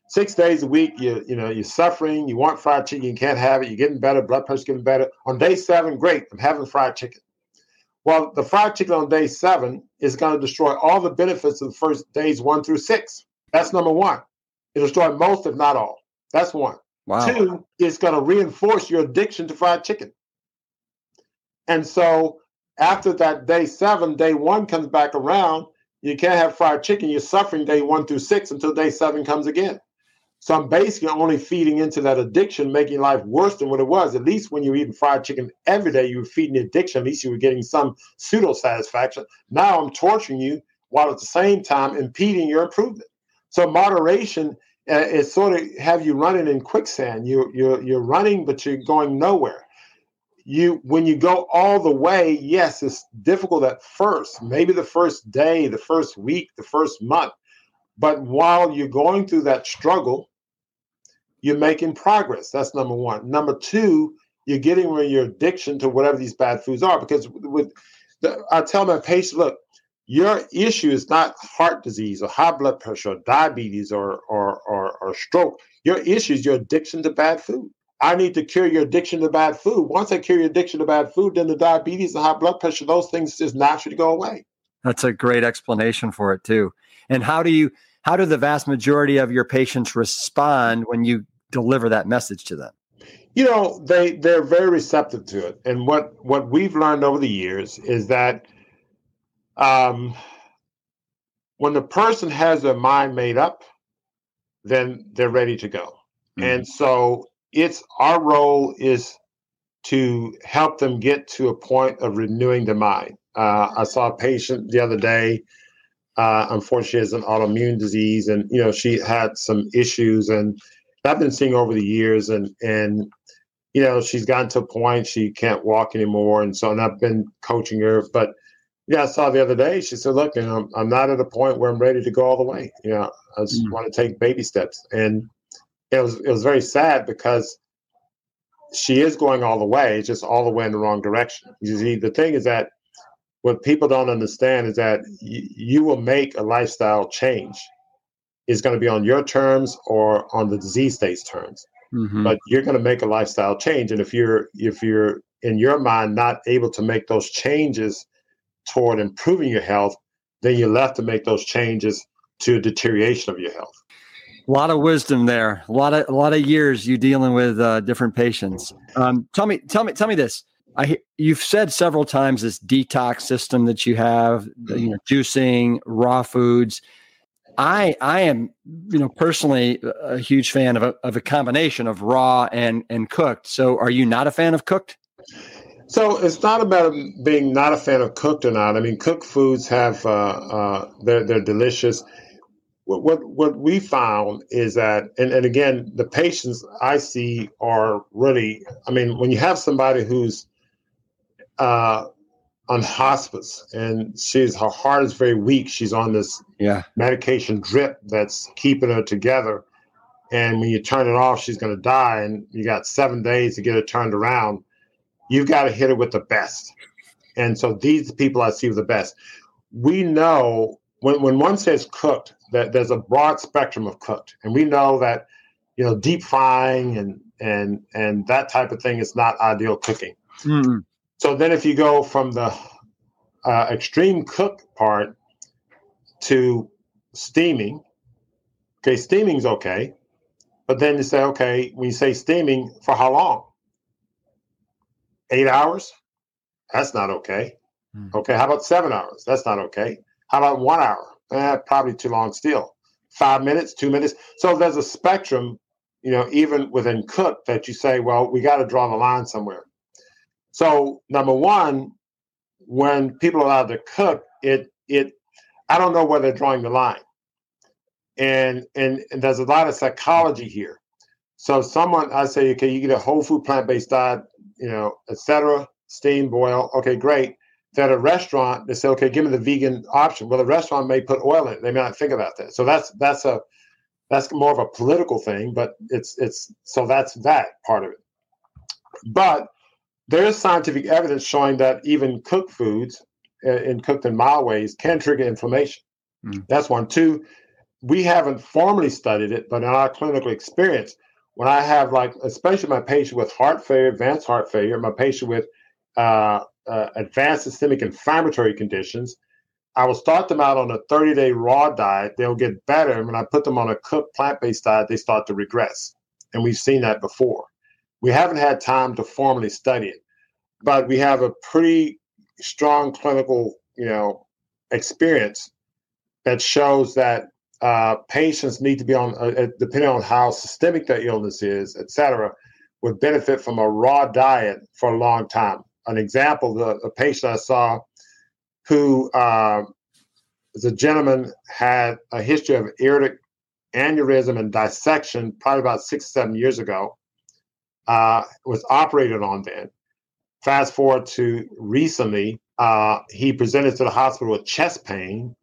Six days a week, you you know you're suffering. You want fried chicken, you can't have it. You're getting better, blood pressure's getting better. On day seven, great. I'm having fried chicken. Well, the fried chicken on day seven is going to destroy all the benefits of the first days one through six. That's number one. It'll destroy most, if not all. That's one. Wow. Two, it's going to reinforce your addiction to fried chicken. And so after that day seven, day one comes back around. You can't have fried chicken. You're suffering day one through six until day seven comes again. So I'm basically only feeding into that addiction, making life worse than what it was. At least when you were eating fried chicken every day, you were feeding the addiction. At least you were getting some pseudo satisfaction. Now I'm torturing you while at the same time impeding your improvement. So moderation uh, is sort of have you running in quicksand. You, you're you're running, but you're going nowhere. You when you go all the way, yes, it's difficult at first. Maybe the first day, the first week, the first month. But while you're going through that struggle, you're making progress. That's number one. Number two, you're getting rid of your addiction to whatever these bad foods are. Because with the, I tell my patients, look, your issue is not heart disease or high blood pressure or diabetes or, or, or, or stroke. Your issue is your addiction to bad food. I need to cure your addiction to bad food. Once I cure your addiction to bad food, then the diabetes and high blood pressure, those things just naturally go away. That's a great explanation for it, too. And how do you... how do the vast majority of your patients respond when you deliver that message to them? You know, they, they're very receptive to it. And what, what we've learned over the years is that um, when the person has their mind made up, then they're ready to go. Mm-hmm. And so it's our role is to help them get to a point of renewing their mind. Uh, I saw a patient the other day. Uh, unfortunately, she has an autoimmune disease, and you know she had some issues, and I've been seeing over the years, and and you know she's gotten to a point she can't walk anymore, and so and I've been coaching her. But yeah, I saw the other day she said, "Look, you know, I'm, I'm not at a point where I'm ready to go all the way. You know, I just mm. want to take baby steps." And it was it was very sad because she is going all the way, just all the way in the wrong direction. You see, the thing is that what people don't understand is that y- you will make a lifestyle change. It's going to be on your terms or on the disease state's terms, mm-hmm. but you're going to make a lifestyle change. And if you're if you're in your mind not able to make those changes toward improving your health, then you're left to make those changes to deterioration of your health. A lot of wisdom there. A lot of a lot of years you dealing with uh, different patients. Um, tell me, tell me, tell me this. I, you've said several times this detox system that you have, you know, juicing, raw foods. I I am, you know, personally a huge fan of a, of a combination of raw and, and cooked. So are you not a fan of cooked? So it's not about being not a fan of cooked or not. I mean, cooked foods have, uh, uh, they're, they're delicious. What, what, what we found is that, and, and again, the patients I see are really, I mean, when you have somebody who's uh, on hospice and she's, her heart is very weak. She's on this yeah. medication drip that's keeping her together. And when you turn it off, she's going to die. And you got seven days to get her turned around. You've got to hit her with the best. And so these people I see are the best. We know when, when one says cooked, that there's a broad spectrum of cooked. And we know that, you know, deep frying and, and, and that type of thing is not ideal cooking. Mm-hmm. So then if you go from the uh, extreme cook part to steaming, okay, steaming's okay. But then you say, okay, when you say steaming, for how long? Eight hours? That's not okay. Mm. Okay, how about seven hours? That's not okay. How about one hour? Eh, probably too long still. Five minutes, two minutes. So there's a spectrum, you know, even within cook that you say, well, we got to draw the line somewhere. So number one, when people are allowed to cook, it it I don't know where they're drawing the line, and and, and there's a lot of psychology here. So someone I say, okay, you get a whole food plant based diet, you know, et cetera, steam, boil, okay, great. If at a restaurant, they say, okay, give me the vegan option. Well, the restaurant may put oil in it. They may not think about that. So that's that's a that's more of a political thing, but it's it's so that's that part of it, but. There is scientific evidence showing that even cooked foods, uh, in cooked in mild ways, can trigger inflammation. Mm. That's one. Two, we haven't formally studied it, but in our clinical experience, when I have like, especially my patient with heart failure, advanced heart failure, my patient with uh, uh, advanced systemic inflammatory conditions, I will start them out on a thirty-day raw diet. They'll get better. And when I put them on a cooked plant-based diet, they start to regress. And we've seen that before. We haven't had time to formally study it, but we have a pretty strong clinical, you know, experience that shows that uh, patients need to be on, uh, depending on how systemic their illness is, et cetera, would benefit from a raw diet for a long time. An example, the a patient I saw who uh, the gentleman had a history of aortic aneurysm and dissection probably about six, seven years ago. Uh, was operated on then. Fast forward to recently, uh, he presented to the hospital with chest pain,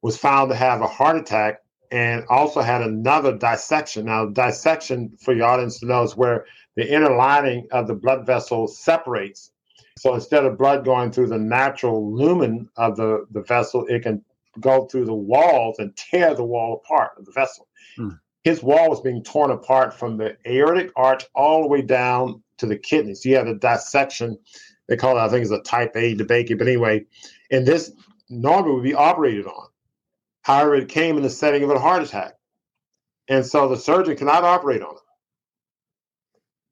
was found to have a heart attack, and also had another dissection. Now, dissection, for your audience to know, is where the inner lining of the blood vessel separates. So instead of blood going through the natural lumen of the, the vessel, it can go through the walls and tear the wall apart of the vessel. Hmm. His wall was being torn apart from the aortic arch all the way down to the kidneys. You had a dissection. They call it, I think it's a type A debakey. But anyway, and this normally would be operated on. However, it came in the setting of a heart attack. And so the surgeon cannot operate on it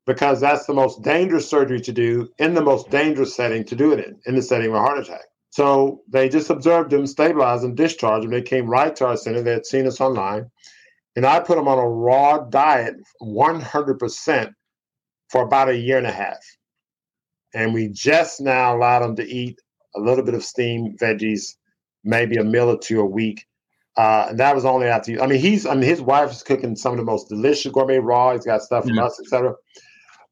because that's the most dangerous surgery to do in the most dangerous setting to do it in, in the setting of a heart attack. So they just observed him, stabilized him, discharged him. They came right to our center. They had seen us online. And I put him on a raw diet, one hundred percent, for about a year and a half. And we just now allowed him to eat a little bit of steamed veggies, maybe a meal or two a week. Uh, and that was only after, I mean, he's, I mean, his wife is cooking some of the most delicious gourmet raw. He's got stuff from mm-hmm. us, et cetera.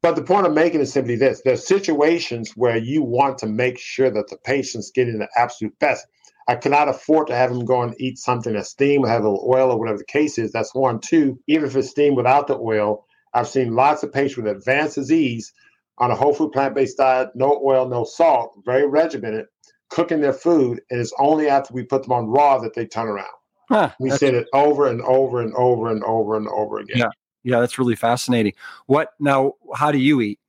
But the point I'm making is simply this. There are situations where you want to make sure that the patient's getting the absolute best. I cannot afford to have him go and eat something that's steamed, have a little oil or whatever the case is. That's one. Two, even if it's steamed without the oil, I've seen lots of patients with advanced disease on a whole food plant-based diet, no oil, no salt, very regimented, cooking their food, and it's only after we put them on raw that they turn around. Huh, we said it over and over and over and over and over again. Yeah, yeah, that's really fascinating. What now? How do you eat?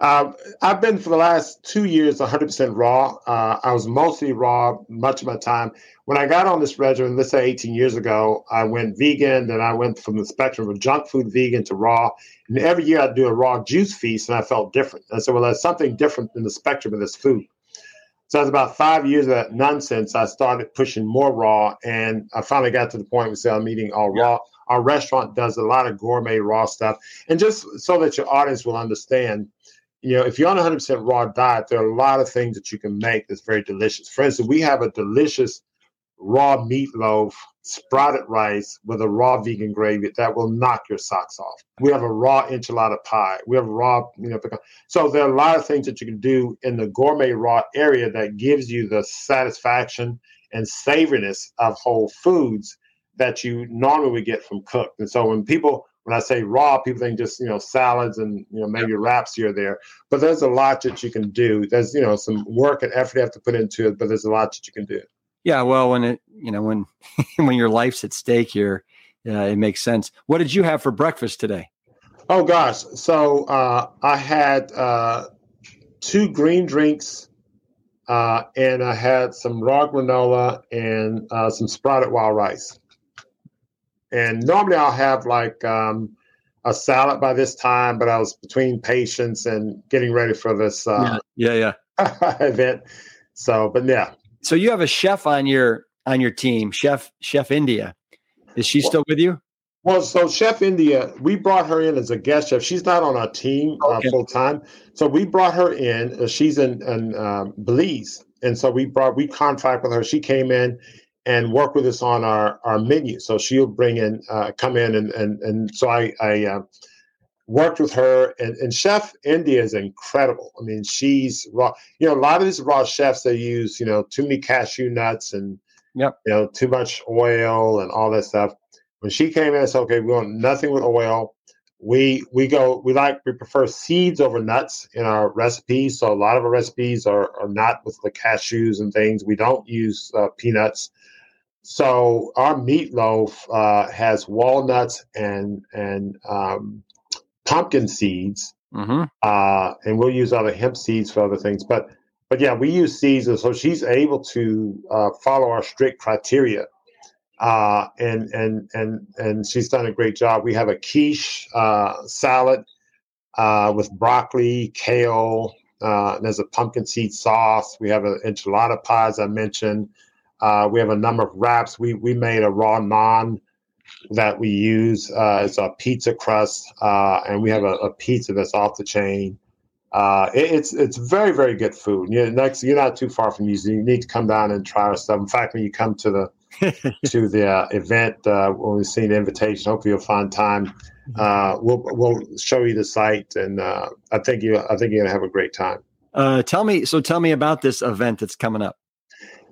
Uh, I've been for the last two years one hundred percent raw. Uh, I was mostly raw much of my time. When I got on this regimen, let's say eighteen years ago, I went vegan, then I went from the spectrum of junk food vegan to raw. And every year I'd do a raw juice feast, and I felt different. I said, well, there's something different in the spectrum of this food. So that's about five years of that nonsense. I started pushing more raw, and I finally got to the point where say, I'm eating all yeah. raw. Our restaurant does a lot of gourmet raw stuff. And just so that your audience will understand, you know, if you're on a one hundred percent raw diet, there are a lot of things that you can make that's very delicious. For instance, we have a delicious raw meatloaf, sprouted rice with a raw vegan gravy that will knock your socks off. We have a raw enchilada pie. We have raw, you know, pecan. So there are a lot of things that you can do in the gourmet raw area that gives you the satisfaction and savoriness of whole foods that you normally would get from cooked. And so when people... When I say raw, people think just, you know, salads and, you know, maybe wraps here or there. But there's a lot that you can do. There's, you know, some work and effort you have to put into it, but there's a lot that you can do. Yeah, well, when it, you know, when when your life's at stake here, uh, it makes sense. What did you have for breakfast today? Oh, gosh. So uh, I had uh, two green drinks uh, and I had some raw granola and uh, some sprouted wild rice. And normally I'll have like um, a salad by this time, but I was between patients and getting ready for this uh, yeah, yeah, yeah. event. So, but yeah. So you have a chef on your on your team, Chef Chef India. Is she well, still with you? Well, so Chef India, we brought her in as a guest chef. She's not on our team okay. uh, full time, so we brought her in. She's in, in uh, Belize, and so we brought we contract with her. She came in and work with us on our, our menu. So she'll bring in, uh, come in, and and and so I, I uh, worked with her. And, and Chef India is incredible. I mean, she's raw. You know, a lot of these raw chefs, they use, you know, too many cashew nuts and, yep. you know, too much oil and all that stuff. When she came in, I said, okay, we want nothing with oil. We we go, we like, we prefer seeds over nuts in our recipes. So a lot of our recipes are, are not with the cashews and things. We don't use uh, peanuts. So our meatloaf uh, has walnuts and and um, pumpkin seeds, mm-hmm. uh, and we'll use other hemp seeds for other things. But but yeah, we use seeds, and so she's able to uh, follow our strict criteria, uh, and and and and she's done a great job. We have a quiche uh, salad uh, with broccoli, kale. Uh, and there's a pumpkin seed sauce. We have an enchilada pie, as I mentioned. Uh, we have a number of wraps. We we made a raw naan that we use uh, as a pizza crust, uh, and we have a, a pizza that's off the chain. Uh, it, it's it's very, very good food. You know, next, you're not too far from Houston. You need to come down and try our stuff. In fact, when you come to the to the uh, event, uh, when we see the invitation, hopefully you'll find time. Uh, we'll we'll show you the site, and uh, I think you I think you're gonna have a great time. Uh, tell me so. Tell me about this event that's coming up.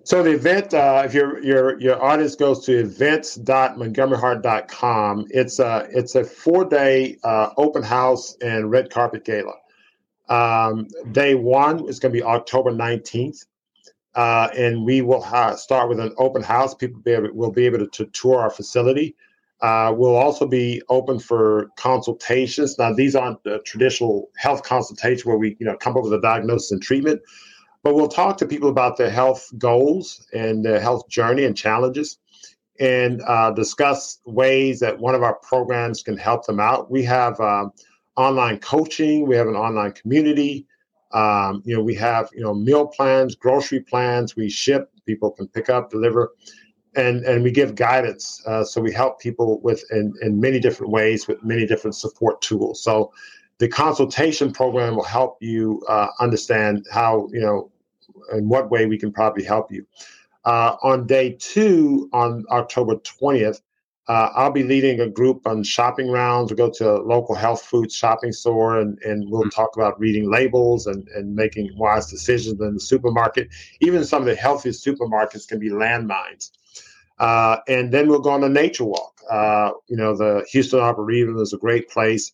So the event, uh, if your your your audience goes to events dot montgomery heart dot com, it's a it's a four day uh, open house and red carpet gala. Um, day one is going to be October nineteenth, uh, and we will ha- start with an open house. People be able, will be able to, to tour our facility. Uh, we'll also be open for consultations. Now these aren't the traditional health consultation where we you know come up with a diagnosis and treatment. But we'll talk to people about their health goals and their health journey and challenges. and uh, discuss ways that one of our programs can help them out. We have um, online coaching. We have an online community. Um, you know, we have, you know, meal plans, grocery plans. We ship. People can pick up, deliver, and and we give guidance. Uh, so we help people with in, in many different ways with many different support tools. So the consultation program will help you uh, understand how, you know, in what way we can probably help you. Uh, on day two, on October twentieth, uh, I'll be leading a group on shopping rounds. We'll go to a local health food shopping store, and, and we'll talk about reading labels and, and making wise decisions in the supermarket. Even some of the healthiest supermarkets can be landmines. Uh, and then we'll go on a nature walk. Uh, you know, the Houston Arboretum is a great place.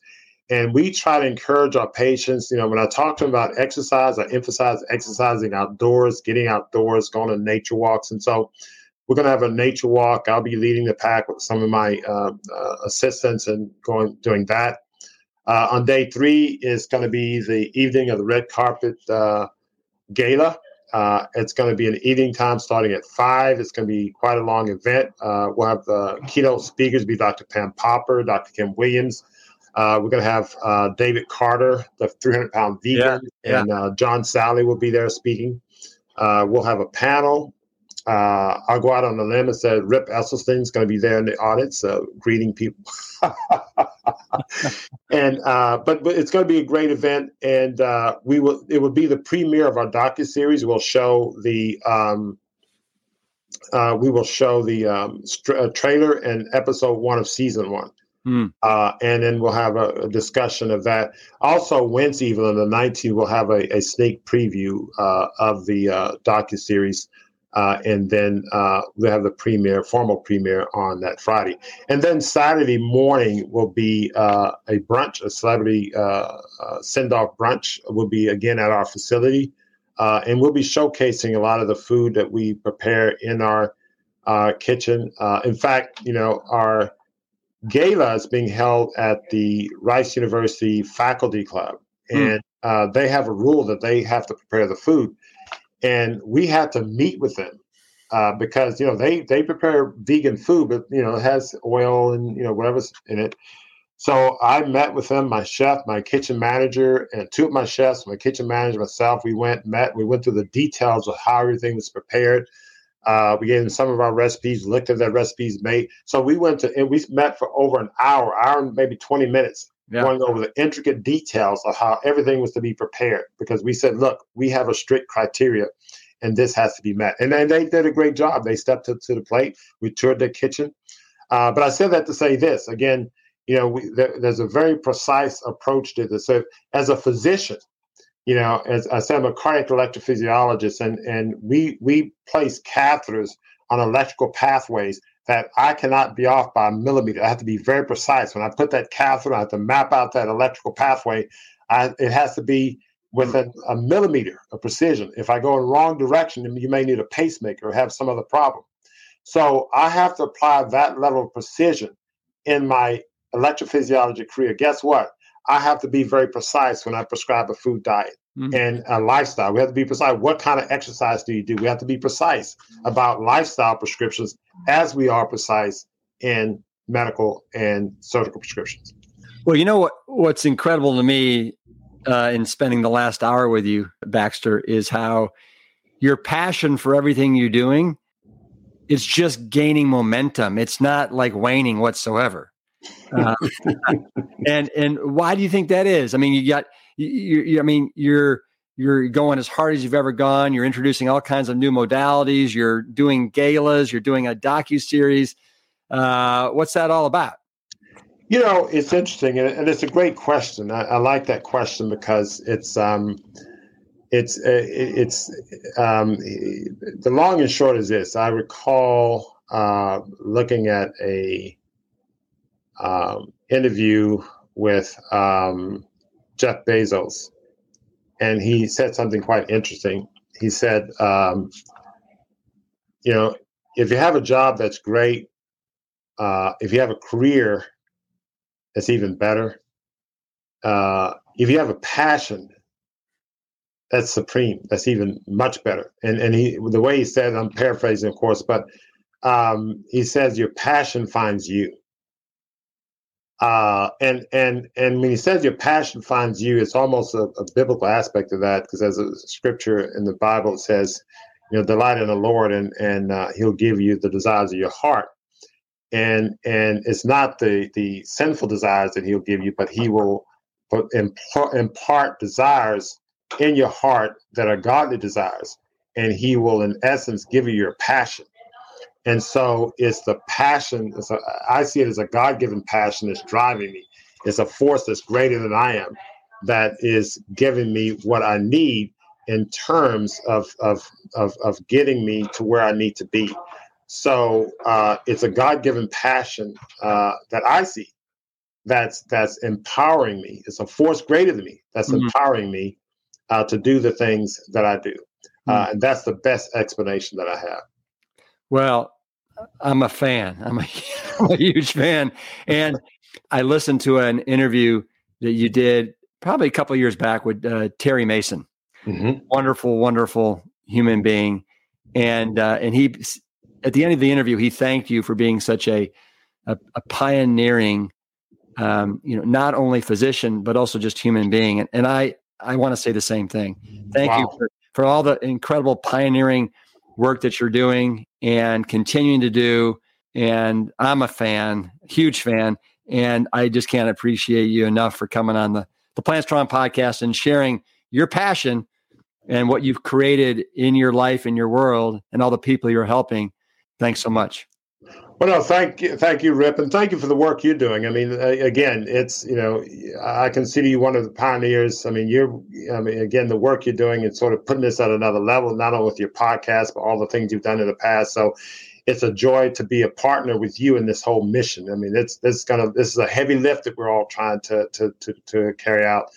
And we try to encourage our patients. You know, when I talk to them about exercise, I emphasize exercising outdoors, getting outdoors, going on nature walks. And so we're going to have a nature walk. I'll be leading the pack with some of my uh, uh, assistants and going doing that. Uh, on day three is going to be the evening of the red carpet uh, gala. Uh, it's going to be an evening time starting at five. It's going to be quite a long event. Uh, we'll have the keynote speakers be Doctor Pam Popper, Doctor Kim Williams. Uh, we're going to have uh, David Carter, the three hundred pound vegan, yeah, and yeah. Uh, John Sally will be there speaking. Uh, we'll have a panel. Uh, I'll go out on a limb and say Rip Esselstyn is going to be there in the audience, uh, greeting people. and uh, but, but it's going to be a great event, and uh, we will. It will be the premiere of our docuseries. We'll show the um, uh, we will show the um, st- uh, trailer and episode one of season one. Mm. Uh, and then we'll have a, a discussion of that. Also, Wednesday evening on the nineteenth, we'll have a, a sneak preview uh, of the uh, docuseries. Uh, and then uh, we'll have the premiere, formal premiere on that Friday. And then Saturday morning will be uh, a brunch, a celebrity uh, uh, send-off brunch. Will be, again, at our facility. Uh, and we'll be showcasing a lot of the food that we prepare in our uh, kitchen. Uh, in fact, you know, our gala is being held at the Rice University Faculty Club, and uh, they have a rule that they have to prepare the food, and we have to meet with them uh, because, you know, they, they prepare vegan food, but, you know, it has oil and, you know, whatever's in it. So I met with them, my chef, my kitchen manager, and two of my chefs, my kitchen manager, myself. We went, met, we went through the details of how everything was prepared. Uh, we gave them some of our recipes, looked at their recipes, made. So we went to, and we met for over an hour, hour and maybe twenty minutes, yeah. going over the intricate details of how everything was to be prepared. Because we said, look, we have a strict criteria, and this has to be met. And, and they did a great job. They stepped up to the plate. We toured their kitchen. Uh, but I said that to say this. Again, you know, we, there, there's a very precise approach to this. So as a physician, you know, as I said, I'm a cardiac electrophysiologist, and, and we we place catheters on electrical pathways that I cannot be off by a millimeter. I have to be very precise. When I put that catheter, I have to map out that electrical pathway. I, it has to be within a millimeter of precision. If I go in the wrong direction, then you may need a pacemaker or have some other problem. So I have to apply that level of precision in my electrophysiology career. Guess what? I have to be very precise when I prescribe a food diet mm-hmm. and a lifestyle. We have to be precise. What kind of exercise do you do? We have to be precise about lifestyle prescriptions as we are precise in medical and surgical prescriptions. Well, you know what? What's incredible to me uh, in spending the last hour with you, Baxter, is how your passion for everything you're doing, it's just gaining momentum. It's not like waning whatsoever. uh, and and why do you think that is? I mean, you got you, you. I mean, you're you're going as hard as you've ever gone. You're introducing all kinds of new modalities. You're doing galas. You're doing a docuseries. Uh, what's that all about? You know, it's interesting, and, and it's a great question. I, I like that question because it's um, it's uh, it's um, the long and short is this. I recall uh, looking at a. Um, interview with um, Jeff Bezos, and he said something quite interesting. He said, um, you know, if you have a job, that's great. Uh, if you have a career, that's even better. Uh, if you have a passion, that's supreme. That's even much better. And and he the way he said, I'm paraphrasing, of course, but um, he says, your passion finds you. Uh, and and and when he says your passion finds you, it's almost a, a biblical aspect of that, because as a scripture in the Bible, it says, you know, delight in the Lord and and uh, he'll give you the desires of your heart. And and it's not the, the sinful desires that he'll give you, but he will impart, impart desires in your heart that are godly desires. And he will, in essence, give you your passion. And so it's the passion. It's a, I see it as a God-given passion that's driving me. It's a force that's greater than I am that is giving me what I need in terms of of of, of getting me to where I need to be. So uh, it's a God-given passion uh, that I see that's that's empowering me. It's a force greater than me that's mm-hmm. empowering me uh, to do the things that I do. Mm-hmm. Uh, and that's the best explanation that I have. Well, I'm a fan. I'm a, I'm a huge fan. And I listened to an interview that you did probably a couple of years back with uh, Terry Mason. Mm-hmm. Wonderful, wonderful human being. And uh, and he, at the end of the interview, he thanked you for being such a a, a pioneering, um, you know, not only physician, but also just human being. And, and I, I want to say the same thing. Thank wow. you for, for all the incredible pioneering work that you're doing and continuing to do. And I'm a fan, huge fan. And I just can't appreciate you enough for coming on the, the Plant Strong podcast and sharing your passion and what you've created in your life, in your world, and all the people you're helping. Thanks so much. Well, no, thank you. Thank you, Rip. And thank you for the work you're doing. I mean, again, it's, you know, I consider you one of the pioneers. I mean, you're, I mean, again, the work you're doing and sort of putting this at another level, not only with your podcast, but all the things you've done in the past. So it's a joy to be a partner with you in this whole mission. I mean, it's, it's kind of, this is a heavy lift that we're all trying to, to, to, to carry out.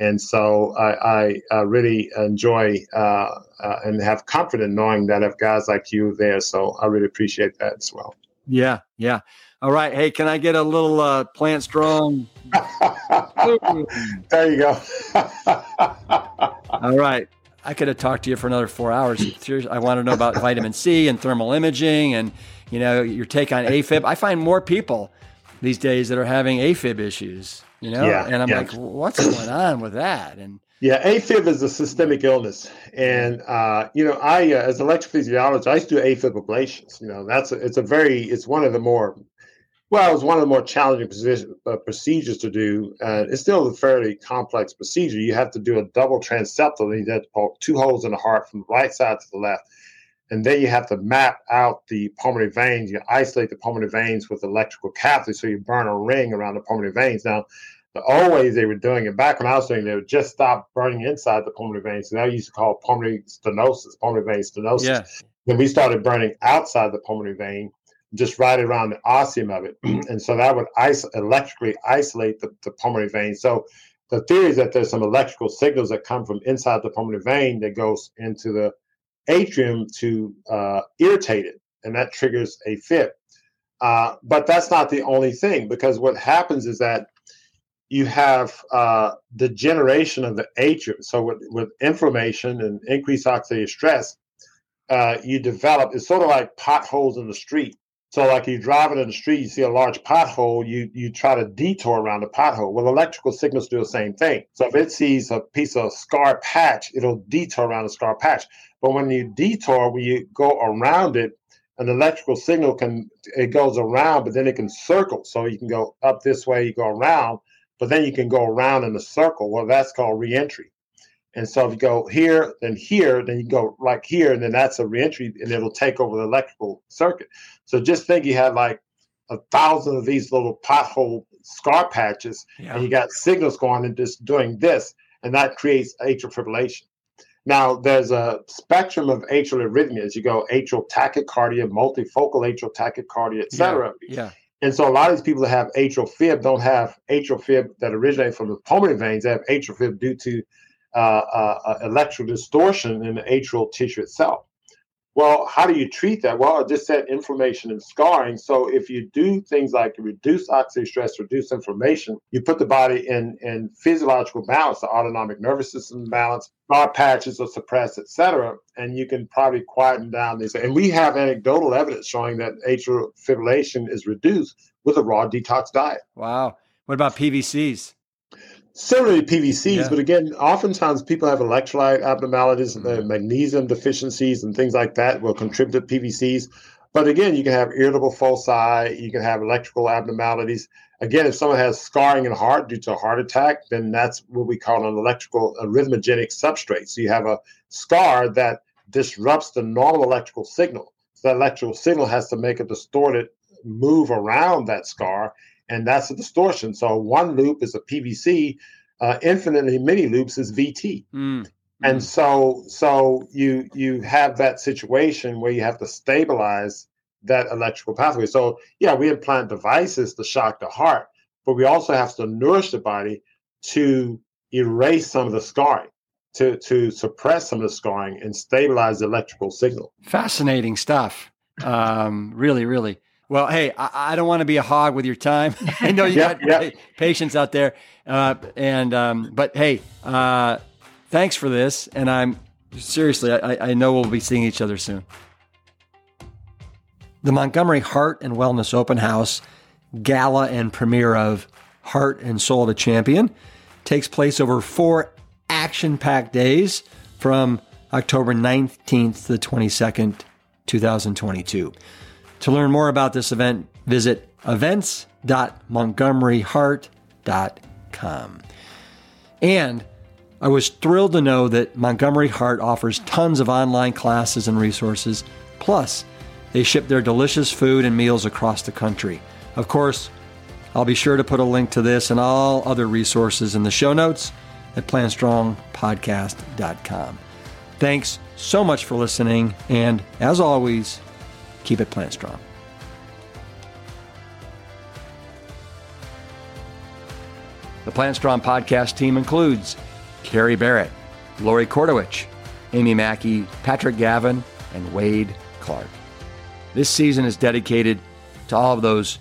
And so I, I, I really enjoy uh, uh, and have confidence knowing that I have guys like you there. So I really appreciate that as well. Yeah. Yeah. All right. Hey, can I get a little uh, Plant Strong? There you go. All right. I could have talked to you for another four hours. Seriously, I want to know about vitamin C and thermal imaging and, you know, your take on AFib. I find more people these days that are having AFib issues, you know, yeah, and I'm yeah. like, what's going on with that? And yeah, AFib is a systemic illness. And, uh, you know, I, uh, as an electrophysiologist, I used to do AFib ablations. You know, that's, a, it's a very, it's one of the more, well, it's one of the more challenging position, uh, procedures to do. Uh, it's still a fairly complex procedure. You have to do a double transeptal. You have to poke two holes in the heart from the right side to the left. And then you have to map out the pulmonary veins. You isolate the pulmonary veins with electrical catheters. So you burn a ring around the pulmonary veins. Now, the old ways they were doing it, back when I was doing it, they would just stop burning inside the pulmonary veins. So now you used to call it pulmonary stenosis, pulmonary vein stenosis. Yeah. Then we started burning outside the pulmonary vein, just right around the osseum of it. And so that would iso- electrically isolate the, the pulmonary vein. So the theory is that there's some electrical signals that come from inside the pulmonary vein that goes into the atrium to uh, irritate it, and that triggers AFib. Uh, but that's not the only thing, because what happens is that you have uh, degeneration of the atrium. So with, with inflammation and increased oxidative stress, uh, you develop, it's sort of like potholes in the street. So like you're driving in the street, you see a large pothole, you you try to detour around the pothole. Well, electrical signals do the same thing. So if it sees a piece of scar patch, it'll detour around the scar patch. But when you detour, when you go around it, an electrical signal can, it goes around, but then it can circle. So you can go up this way, you go around, but then you can go around in a circle. Well, that's called reentry. And so if you go here, then here, then you go like here, and then that's a reentry, and it'll take over the electrical circuit. So just think you had like a thousand of these little pothole scar patches, yeah. and you got signals going and just doing this, and that creates atrial fibrillation. Now, there's a spectrum of atrial arrhythmias. You go atrial tachycardia, multifocal atrial tachycardia, et cetera. Yeah. yeah. And so a lot of these people that have atrial fib don't have atrial fib that originate from the pulmonary veins. They have atrial fib due to uh, uh, electrical distortion in the atrial tissue itself. Well, how do you treat that? Well, I just said inflammation and scarring. So if you do things like reduce oxidative stress, reduce inflammation, you put the body in, in physiological balance, the autonomic nervous system balance, our patches are suppressed, et cetera, and you can probably quieten down these. And we have anecdotal evidence showing that atrial fibrillation is reduced with a raw detox diet. Wow. What about P V Cs? Similarly, P V Cs, yeah. But again, oftentimes people have electrolyte abnormalities, mm-hmm. magnesium deficiencies, and things like that will contribute to P V Cs. But again, you can have irritable foci, you can have electrical abnormalities. Again, if someone has scarring in the heart due to a heart attack, then that's what we call an electrical arrhythmogenic substrate. So you have a scar that disrupts the normal electrical signal. So that electrical signal has to make a distorted move around that scar. And that's a distortion. So one loop is a P V C, uh, infinitely many loops is V T. Mm. And mm. so so you you have that situation where you have to stabilize that electrical pathway. So, yeah, we implant devices to shock the heart, but we also have to nourish the body to erase some of the scarring, to, to suppress some of the scarring and stabilize the electrical signal. Fascinating stuff. Um, really, really. Well, hey, I, I don't want to be a hog with your time. I know you yep, got yep. patients out there, uh, and um, but hey, uh, thanks for this. And I'm seriously, I, I know we'll be seeing each other soon. The Montgomery Heart and Wellness Open House Gala and premiere of Heart and Soul of a Champion takes place over four action-packed days from October nineteenth to the twenty-second, two thousand twenty-two. To learn more about this event, visit events dot montgomery heart dot com. And I was thrilled to know that Montgomery Heart offers tons of online classes and resources. Plus, they ship their delicious food and meals across the country. Of course, I'll be sure to put a link to this and all other resources in the show notes at plant strong podcast dot com. Thanks so much for listening, and as always, keep it plant strong. The Plant Strong podcast team includes Carrie Barrett, Lori Kordowich, Amy Mackey, Patrick Gavin, and Wade Clark. This season is dedicated to all of those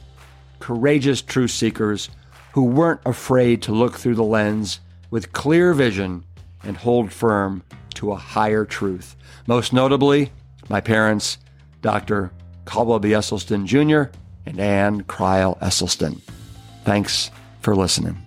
courageous truth seekers who weren't afraid to look through the lens with clear vision and hold firm to a higher truth. Most notably, my parents, Doctor Caldwell B. Esselstyn Junior and Ann Cryle Esselstyn. Thanks for listening.